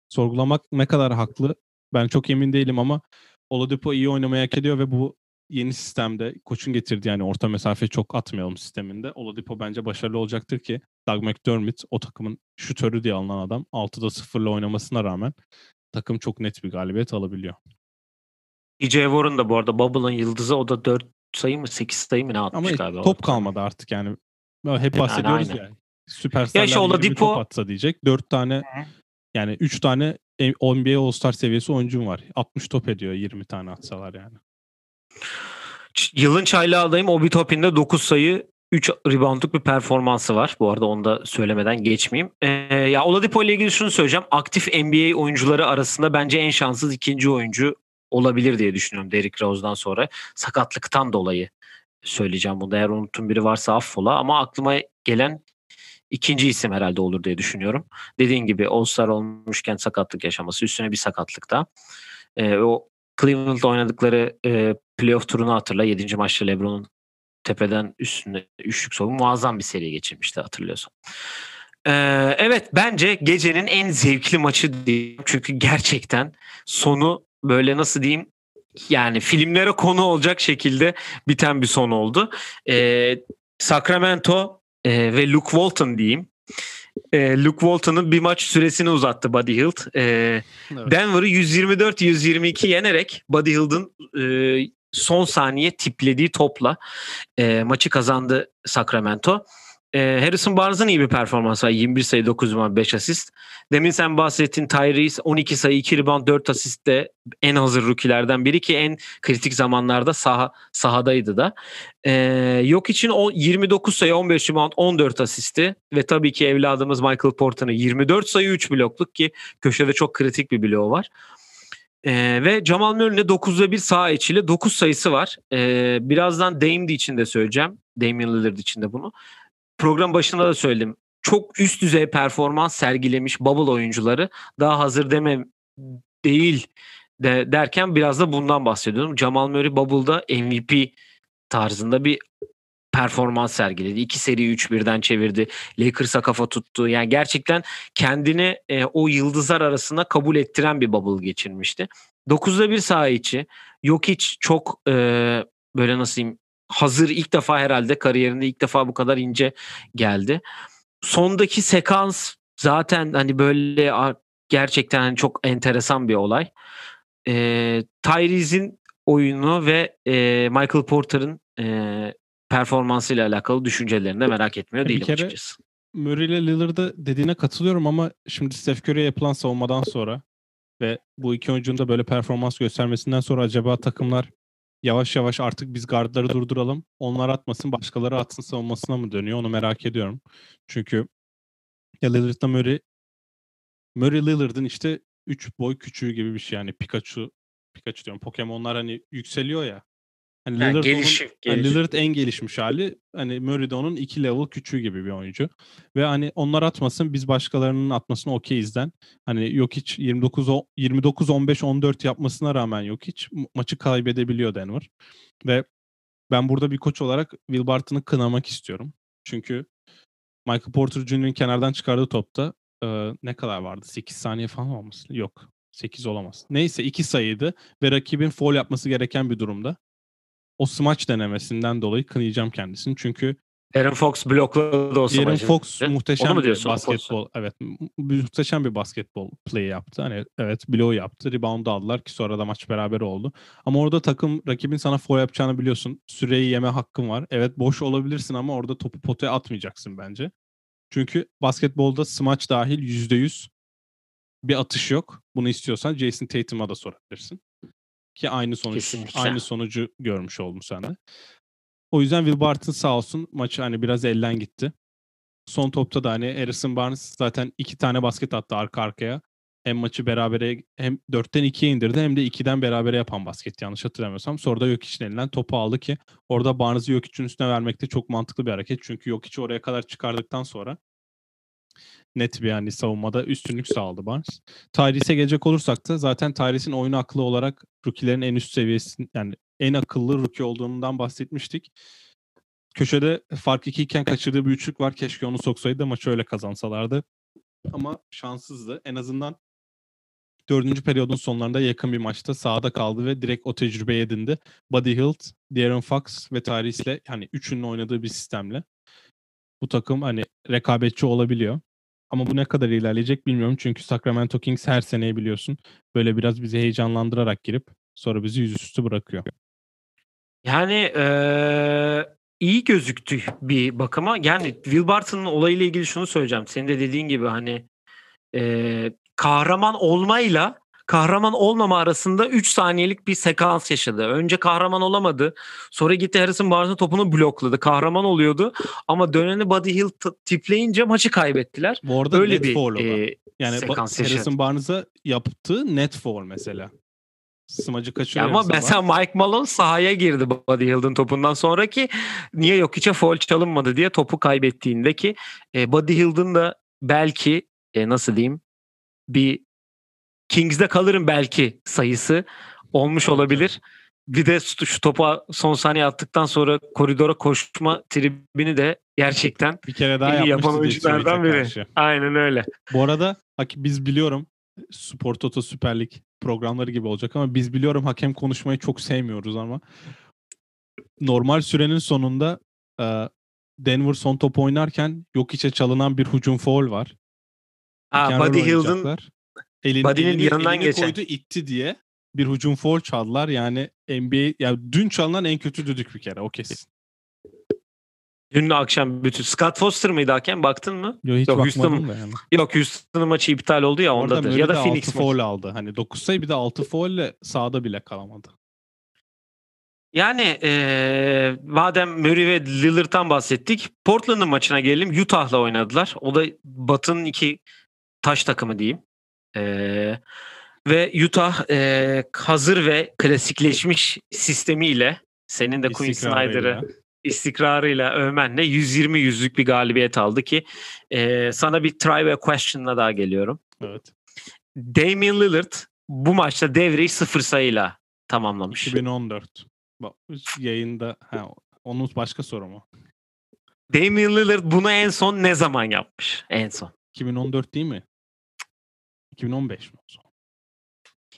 Sorgulamak ne kadar haklı ben çok emin değilim ama Oladipo iyi oynamayı hak ediyor ve bu yeni sistemde koçun getirdiği yani orta mesafe çok atmayalım sisteminde. Oladipo bence başarılı olacaktır ki Doug McDermott o takımın şutörü diye alınan adam 6'da 0'la oynamasına rağmen takım çok net bir galibiyet alabiliyor. TJ Warren da bu arada Bubble'ın yıldızı o da 4 sayı mı 8 sayı mı ne atmış ama galiba. Ama top kalmadı artık yani. Hep bahsediyoruz yani. Yani. Süperstarlar ya Oladipo top atsa diyecek. 4 tane yani 3 tane NBA All-Star seviyesi oyuncum var. 60 top ediyor 20 tane atsalar yani. Yılın çaylağı adayım Obi Topin'de 9 sayı 3 reboundluk bir performansı var. Bu arada onu da söylemeden geçmeyeyim. Ya Oladipo ile ilgili şunu söyleyeceğim. Aktif NBA oyuncuları arasında bence en şanssız ikinci oyuncu olabilir diye düşünüyorum Derrick Rose'dan sonra. Sakatlıktan dolayı söyleyeceğim bunu. Eğer unuttuğum biri varsa affola. Ama aklıma gelen ikinci isim herhalde olur diye düşünüyorum. Dediğin gibi All-Star olmuşken sakatlık yaşaması. Üstüne bir sakatlık da. O Cleveland'da oynadıkları playoff turunu hatırla. 7. maçta LeBron'un tepeden üstüne üçlük soğuğu muazzam bir seriye geçirmişti hatırlıyorsan. Evet bence gecenin en zevkli maçı diyeyim. Çünkü gerçekten sonu böyle nasıl diyeyim yani filmlere konu olacak şekilde biten bir son oldu. Sacramento ve Luke Walton diyeyim. Luke Walton'ın bir maç süresini uzattı Buddy Hield. Evet. Denver'ı 124-122 yenerek Buddy Hield'ın son saniye tiplediği topla maçı kazandı Sacramento. Harrison Barnes'ın iyi bir performansı var. 21 sayı 9 rebound 5 asist. Demin sen bahsettin Tyrese 12 sayı 2 rebound 4 asistle en hazır rookie'lerden biri ki en kritik zamanlarda sahadaydı da. Yok için 29 sayı 15 rebound 14 asisti ve tabii ki evladımız Michael Porter'ın 24 sayı 3 blokluk ki köşede çok kritik bir bloğu var. Ve Jamal Murray'in 9'da 1 sağ içiyle 9 sayısı var. Birazdan Dame için de söyleyeceğim. Damian Lillard için de bunu. Program başında da söyledim. Çok üst düzey performans sergilemiş bubble oyuncuları daha hazır değil de derken biraz da bundan bahsediyorum. Jamal Murray bubble'da MVP tarzında bir performans sergiledi. 2 seriyi 3-1'den çevirdi. Lakers'a kafa tuttu. Yani gerçekten kendini o yıldızlar arasında kabul ettiren bir bubble geçirmişti. 9'da 1 saha içi. Jokic çok böyle nasıl diyeyim hazır ilk defa herhalde kariyerinde ilk defa bu kadar ince geldi. Sondaki sekans zaten hani böyle gerçekten hani çok enteresan bir olay. Tyrese'in oyunu ve Michael Porter'ın performansıyla alakalı düşüncelerini de merak etmiyor değilim açıkçası. Murray ile Lillard'a dediğine katılıyorum ama şimdi Steph Curry'e yapılan savunmadan sonra ve bu iki oyuncunun da böyle performans göstermesinden sonra acaba takımlar yavaş yavaş artık biz gardları durduralım, onlar atmasın, başkaları atsın savunmasına mı dönüyor onu merak ediyorum. Çünkü ya Lillard'la Murray Lillard'ın işte 3 boy küçüğü gibi bir şey yani Pikachu diyorum. Pokemon'lar hani yükseliyor ya. Hani Lillard, gelişim. Lillard en gelişmiş hali. Hani Murray de onun 2 level küçüğü gibi bir oyuncu. Ve hani onlar atmasın biz başkalarının atmasına okeyizden. Hani Jokic 29-15-14 yapmasına rağmen Jokic maçı kaybedebiliyor Denver. Ve ben burada bir koç olarak Will Barton'ı kınamak istiyorum. Çünkü Michael Porter Jr.'ın kenardan çıkardığı topta ne kadar vardı? 8 saniye falan olmasın. Yok. 8 olamaz. Neyse 2 sayıydı ve rakibin foul yapması gereken bir durumda. O smaç denemesinden dolayı kınayacağım kendisini. Çünkü Aaron Fox blokladı o smaçı. Aaron Fox muhteşem bir basketbol. Evet. Muhteşem bir basketbol play yaptı. Hani evet, blow yaptı. Rebound aldılar ki sonra da maç beraber oldu. Ama orada takım rakibin sana foul yapacağını biliyorsun. Süreyi yeme hakkın var. Evet, boş olabilirsin ama orada topu potaya atmayacaksın bence. Çünkü basketbolda smaç dahil %100 bir atış yok. Bunu istiyorsan Jayson Tatum'a da sorabilirsin. Ki aynı sonucu görmüş oldum sende. O yüzden Will Barton sağ olsun maçı hani biraz elden gitti. Son topta da hani Harrison Barnes zaten 2 tane basket attı arka arkaya. Hem maçı berabere hem 4'ten 2'ye indirdi hem de 2'den berabere yapan basket yanlış hatırlamıyorsam. Sonra da Jokic'in elinden topu aldı ki orada Barnes'ı Jokic'in üstüne vermek de çok mantıklı bir hareket. Çünkü Jokic'i oraya kadar çıkardıktan sonra net bir yani savunmada üstünlük sağladı Barnes. Tyrese'e gelecek olursak da zaten Tyrese'in oyunu akıllı olarak rookie'lerin en üst seviyesi yani en akıllı rookie olduğundan bahsetmiştik. Köşede fark 2 iken kaçırdığı bir üçlük var. Keşke onu soksaydı da maçı öyle kazansalardı. Ama şanssızdı. En azından 4. periyodun sonlarında yakın bir maçta sahada kaldı ve direkt o tecrübeyi edindi. Buddy Hield, De'Aaron Fox ve Tyrese'le hani üçünün oynadığı bir sistemle bu takım hani rekabetçi olabiliyor. Ama bu ne kadar ilerleyecek bilmiyorum. Çünkü Sacramento Kings her seneyi biliyorsun. Böyle biraz bizi heyecanlandırarak girip sonra bizi yüzüstü bırakıyor. Yani iyi gözüktü bir bakıma. Yani Will Barton'ın olayıyla ilgili şunu söyleyeceğim. Senin de dediğin gibi hani kahraman olmayla kahraman olmama arasında 3 saniyelik bir sekans yaşadı. Önce kahraman olamadı. Sonra gitti Harrison Barnes'ın topunu blokladı. Kahraman oluyordu. Ama döneni Buddy Hield tipleyince maçı kaybettiler. Bu arada öyle net foul yani sekans yaşadı. Harrison Barnes'a yaptığı net foul mesela. Smacı kaçıyor. Ama mesela Mike Malone sahaya girdi Buddy Hield'ın topundan sonraki. Niye yok hiçe foul çalınmadı diye topu kaybettiğindeki Buddy Hield'ın da belki nasıl diyeyim bir Kings'de kalırım belki sayısı olmuş olabilir. Bir de şu topa son saniye attıktan sonra koridora koşma tribini de gerçekten bir kere daha yapan oyunculardan biri. Karşı. Aynen öyle. Bu arada biz biliyorum Spor Toto Süper Lig programları gibi olacak ama biz biliyorum hakem konuşmayı çok sevmiyoruz ama normal sürenin sonunda Denver son top oynarken yok içe çalınan bir hücum foul var. Buddy Hield'ın elini yanından geçen koydu itti diye bir hücum foul çaldılar. Yani NBA yani dün çalınan en kötü düdük bir kere o kesin. Dün akşam bütün Scott Foster mıydı hakem baktın mı? Yok hiç bakmadım da yani. Yok Houston'ın maçı iptal oldu ya ondadır. Ya da Phoenix foul aldı. Hani 9 sayı bir de 6 foul ile sahada bile kalamadı. Yani madem Murray ve Lillard'tan bahsettik. Portland'ın maçına gelelim. Utah'la oynadılar. O da Batı'nın iki taş takımı diyeyim. Ve Utah hazır ve klasikleşmiş sistemiyle senin de Quinn Snyder'ı istikrarıyla övmenle 120 yüzlük bir galibiyet aldı ki sana bir try a question'la daha geliyorum. Evet. Damian Lillard bu maçta devreyi 0 sayıyla tamamlamış. 2014. Bak yayında onun başka soru mu? Damian Lillard bunu en son ne zaman yapmış? En son. 2014 değil mi? 2015 mi o son?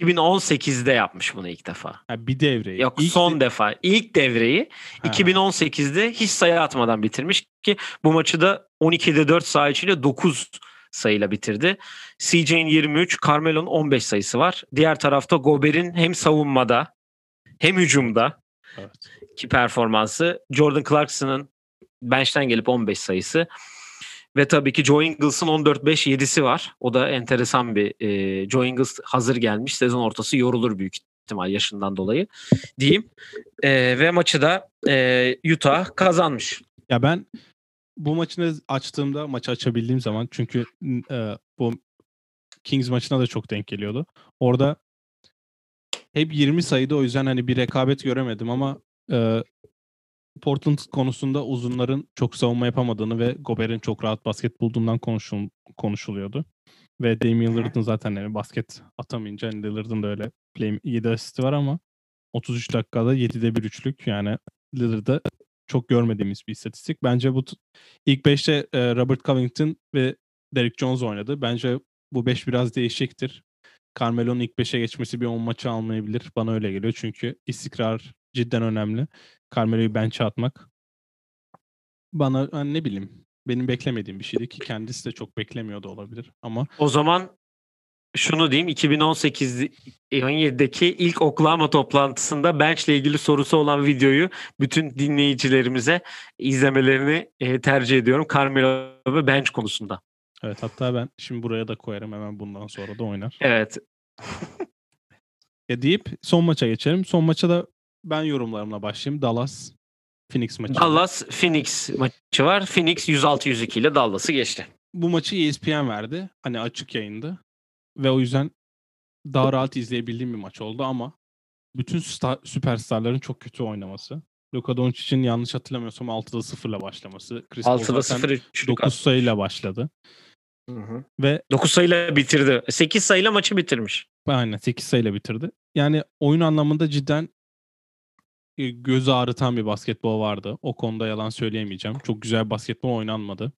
2018'de yapmış bunu ilk defa. Bir devreyi. Yok son defa. İlk devreyi 2018'de hiç sayı atmadan bitirmiş ki bu maçı da 12'de 4 sayı içiyle 9 sayıyla bitirdi. CJ'nin 23, Carmelo'nun 15 sayısı var. Diğer tarafta Gobert'in hem savunmada hem hücumda ki performansı. Jordan Clarkson'ın bench'ten gelip 15 sayısı. Ve tabii ki Joe Ingles'ın 14-5-7'si var. O da enteresan bir. Joe Ingles hazır gelmiş. Sezon ortası yorulur büyük ihtimal yaşından dolayı diyeyim. Ve maçı da Utah kazanmış. Ya ben bu maçını açtığımda, maçı açabildiğim zaman çünkü bu Kings maçına da çok denk geliyordu. Orada hep 20 sayıda o yüzden hani bir rekabet göremedim ama Portland konusunda uzunların çok savunma yapamadığını ve Gobert'in çok rahat basket bulduğundan konuşuluyordu. Ve Damian Lillard'ın zaten yani basket atamayınca hani Lillard'ın da öyle 7 asisti var ama 33 dakikada 7'de bir üçlük yani Lillard'da çok görmediğimiz bir istatistik. Bence bu ilk 5'te Robert Covington ve Derrick Jones oynadı. Bence bu 5 biraz değişiktir. Carmelo'nun ilk 5'e geçmesi bir 10 maçı almayabilir. Bana öyle geliyor çünkü istikrar cidden önemli. Carmelo'yu bench'e atmak bana hani ne bileyim benim beklemediğim bir şeydi ki kendisi de çok beklemiyordu olabilir ama o zaman şunu diyeyim 2018-17'deki ilk Oklahoma toplantısında bench'le ilgili sorusu olan videoyu bütün dinleyicilerimize izlemelerini tercih ediyorum Carmelo ve bench konusunda. Evet hatta ben şimdi buraya da koyarım hemen bundan sonra da oynar. Evet. Deyip son maça geçelim. Son maça da ben yorumlarımla başlayayım. Dallas-Phoenix maçı. Dallas-Phoenix maçı var. Phoenix 106-102 ile Dallas'ı geçti. Bu maçı ESPN verdi. Hani açık yayında. Ve o yüzden daha rahat izleyebildiğim bir maç oldu ama bütün süperstarların çok kötü oynaması. Luka Doncic'in yanlış hatırlamıyorsam 6'da 0'la başlaması. Chris Paul 9 sayıyla başladı. Hı-hı. Ve 9 sayıyla bitirdi. 8 sayıyla maçı bitirmiş. Aynen 8 sayıyla bitirdi. Yani oyun anlamında cidden göz ağrıtan bir basketbol vardı. O konuda yalan söyleyemeyeceğim. Çok güzel basketbol oynanmadı.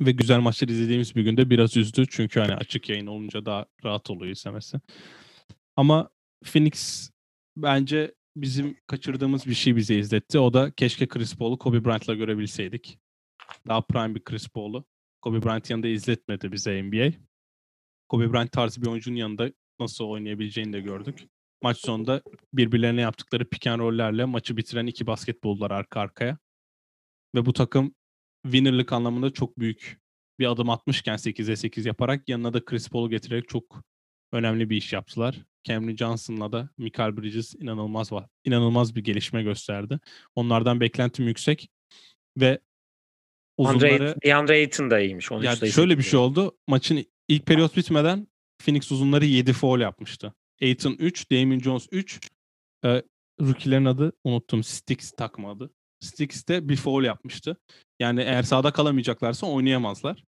Ve güzel maçları izlediğimiz bir günde biraz üzdü. Çünkü hani açık yayın olunca daha rahat oluyor izlemesi. Ama Phoenix bence bizim kaçırdığımız bir şey bize izletti. O da keşke Chris Paul'u Kobe Bryant'la görebilseydik. Daha prime bir Chris Paul'u Kobe Bryant yanında izletmedi bize NBA. Kobe Bryant tarzı bir oyuncunun yanında nasıl oynayabileceğini de gördük. Maç sonunda birbirlerine yaptıkları pick and roll'lerle maçı bitiren iki basketbolcular arka arkaya. Ve bu takım winner'lık anlamında çok büyük bir adım atmışken 8'e 8 yaparak yanına da Chris Paul'u getirerek çok önemli bir iş yaptılar. Cameron Johnson'la da Mikal Bridges inanılmaz bir gelişme gösterdi. Onlardan beklentim yüksek ve uzunları... DeAndre Ayton da iyiymiş. Yani şöyle bir şey oldu. Maçın ilk periyot bitmeden Phoenix uzunları 7 foul yapmıştı. Ayton 3, Damian Jones 3. Rookie'lerin adı unuttum. Sticks takmadı. Sticks de bir foul yapmıştı. Yani eğer sahada kalamayacaklarsa oynayamazlar.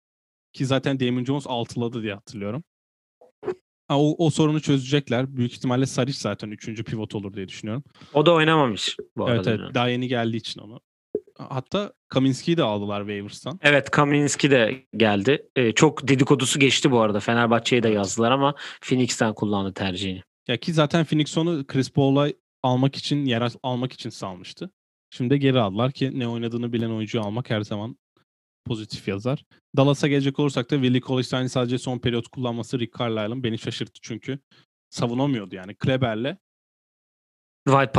Ki zaten Damian Jones altıladı diye hatırlıyorum. O sorunu çözecekler. Büyük ihtimalle Saric zaten 3. pivot olur diye düşünüyorum. O da oynamamış bu arada. Evet. Daha yeni geldiği için onu. Hatta Kaminski'yi de aldılar Wavers'tan. Evet, Kaminski de geldi. Çok dedikodusu geçti bu arada. Fenerbahçe'ye de yazdılar ama Phoenix'ten kullandı tercihini. Ya ki zaten Phoenix onu Chris Paul'a almak için, yer almak için salmıştı. Şimdi geri aldılar ki ne oynadığını bilen oyuncuyu almak her zaman pozitif yazar. Dallas'a gelecek olursak da Willie Cauley-Stein'in sadece son periyot kullanması Rick Carlisle'ın beni şaşırttı çünkü savunamıyordu yani. Kleber'le Dwight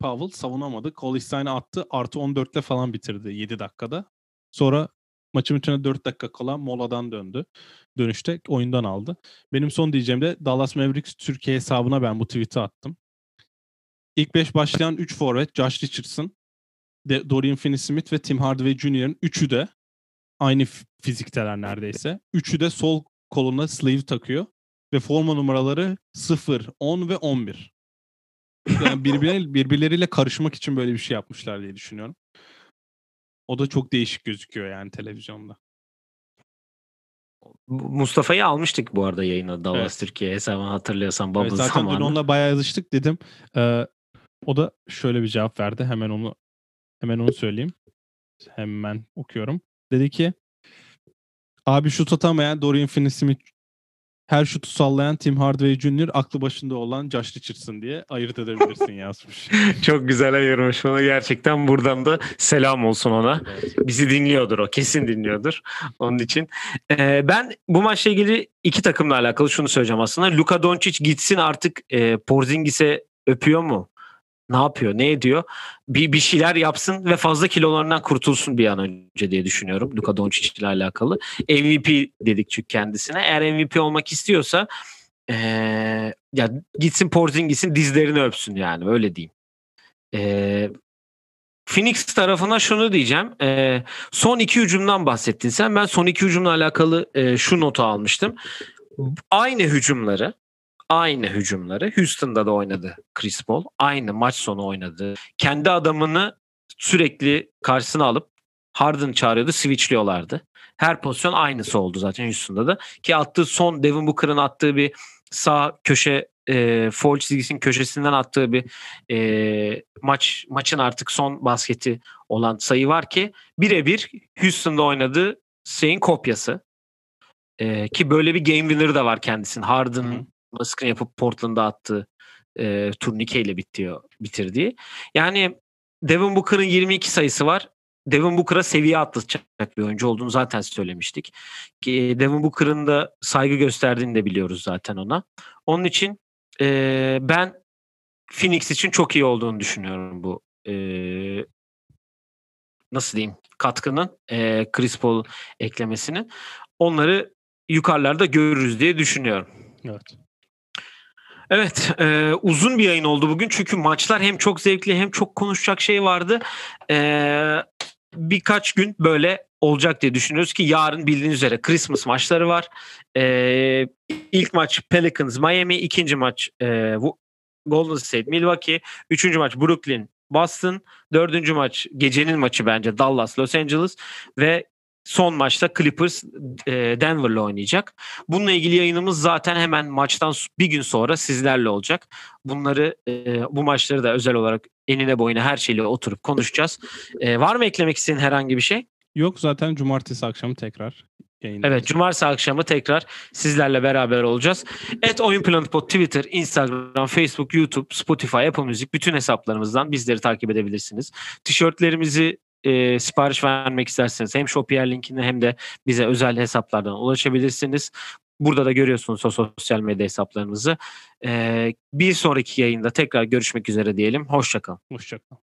Powell savunamadı. Cauley-Stein'e attı. Artı 14'le falan bitirdi 7 dakikada. Sonra maçın bütüne 4 dakika kala moladan döndü. Dönüşte oyundan aldı. Benim son diyeceğim de Dallas Mavericks Türkiye hesabına ben bu tweet'i attım. İlk 5 başlayan 3 forvet Josh Richardson, Dorian Finney-Smith ve Tim Hardaway Jr.'ın üçü de aynı fizikteler neredeyse. Üçü de sol koluna sleeve takıyor ve forma numaraları 0, 10 ve 11. Yani birbirleriyle karışmak için böyle bir şey yapmışlar diye düşünüyorum. O da çok değişik gözüküyor yani televizyonda. Mustafa'yı almıştık bu arada yayına Dallas evet. Türkiye hesabını hatırlıyorsan Bubble evet, zaten zamanı. Zaten dün onunla bayağı yazıştık dedim. O da şöyle bir cevap verdi. Hemen onu söyleyeyim. Hemen okuyorum. Dedi ki abi şut atamayan Dorian Finney-Smith, her şutu sallayan Tim Hardaway Jr., aklı başında olan Josh Richardson diye ayırt edebilirsin yazmış. Çok güzel ayırmış onu. Gerçekten buradan da selam olsun ona. Bizi dinliyordur o. Kesin dinliyordur. Onun için. Ben bu maçla ilgili iki takımla alakalı şunu söyleyeceğim aslında. Luka Doncic gitsin artık Porzingis'e öpüyor mu? Ne yapıyor? Ne ediyor? Bir şeyler yapsın ve fazla kilolarından kurtulsun bir an önce diye düşünüyorum. Luka Doncic ile alakalı. MVP dedik çünkü kendisine. Eğer MVP olmak istiyorsa ya gitsin Porzingis'in dizlerini öpsün yani. Öyle diyeyim. Phoenix tarafına şunu diyeceğim. Son iki hücumdan bahsettin sen. Ben son iki hücumla alakalı şu notu almıştım. Aynı hücumları Houston'da da oynadı Chris Paul. Aynı maç sonu oynadı. Kendi adamını sürekli karşısına alıp Harden çağırıyordu, switchliyorlardı. Her pozisyon aynısı oldu zaten Houston'da da. Ki attığı son Devin Booker'ın attığı bir sağ köşe foul çizgisinin köşesinden attığı bir maçın artık son basketi olan sayı var ki birebir Houston'da oynadığı şeyin kopyası. Ki böyle bir game winner da var kendisinin. Harden'ın baskın yapıp Portland'a attığı turnikeyle bitirdiği. Yani Devin Booker'ın 22 sayısı var. Devin Booker'a seviye atlatacak bir oyuncu olduğunu zaten söylemiştik. Devin Booker'ın da saygı gösterdiğini de biliyoruz zaten ona. Onun için ben Phoenix için çok iyi olduğunu düşünüyorum bu nasıl diyeyim katkının Chris Paul eklemesinin. Onları yukarılarda görürüz diye düşünüyorum. Evet. Evet, uzun bir yayın oldu bugün çünkü maçlar hem çok zevkli hem çok konuşacak şey vardı. Birkaç gün böyle olacak diye düşünüyoruz ki yarın bildiğiniz üzere Christmas maçları var. İlk maç Pelicans Miami, ikinci maç Golden State Milwaukee, üçüncü maç Brooklyn Boston, dördüncü maç gecenin maçı bence Dallas Los Angeles ve son maçta Clippers Denver'la oynayacak. Bununla ilgili yayınımız zaten hemen maçtan bir gün sonra sizlerle olacak. Bunları, bu maçları da özel olarak enine boyuna her şeyle oturup konuşacağız. Var mı eklemek istediğin herhangi bir şey? Yok, zaten cumartesi akşamı tekrar yayınlayacağız. Evet, cumartesi akşamı tekrar sizlerle beraber olacağız. @OyunPlanetPod Twitter, Instagram, Facebook, YouTube, Spotify, Apple Music bütün hesaplarımızdan bizleri takip edebilirsiniz. Tişörtlerimizi sipariş vermek isterseniz hem Shopier linkine hem de bize özel hesaplardan ulaşabilirsiniz. Burada da görüyorsunuz sosyal medya hesaplarımızı. Bir sonraki yayında tekrar görüşmek üzere diyelim. Hoşça kalın. Hoşça kalın.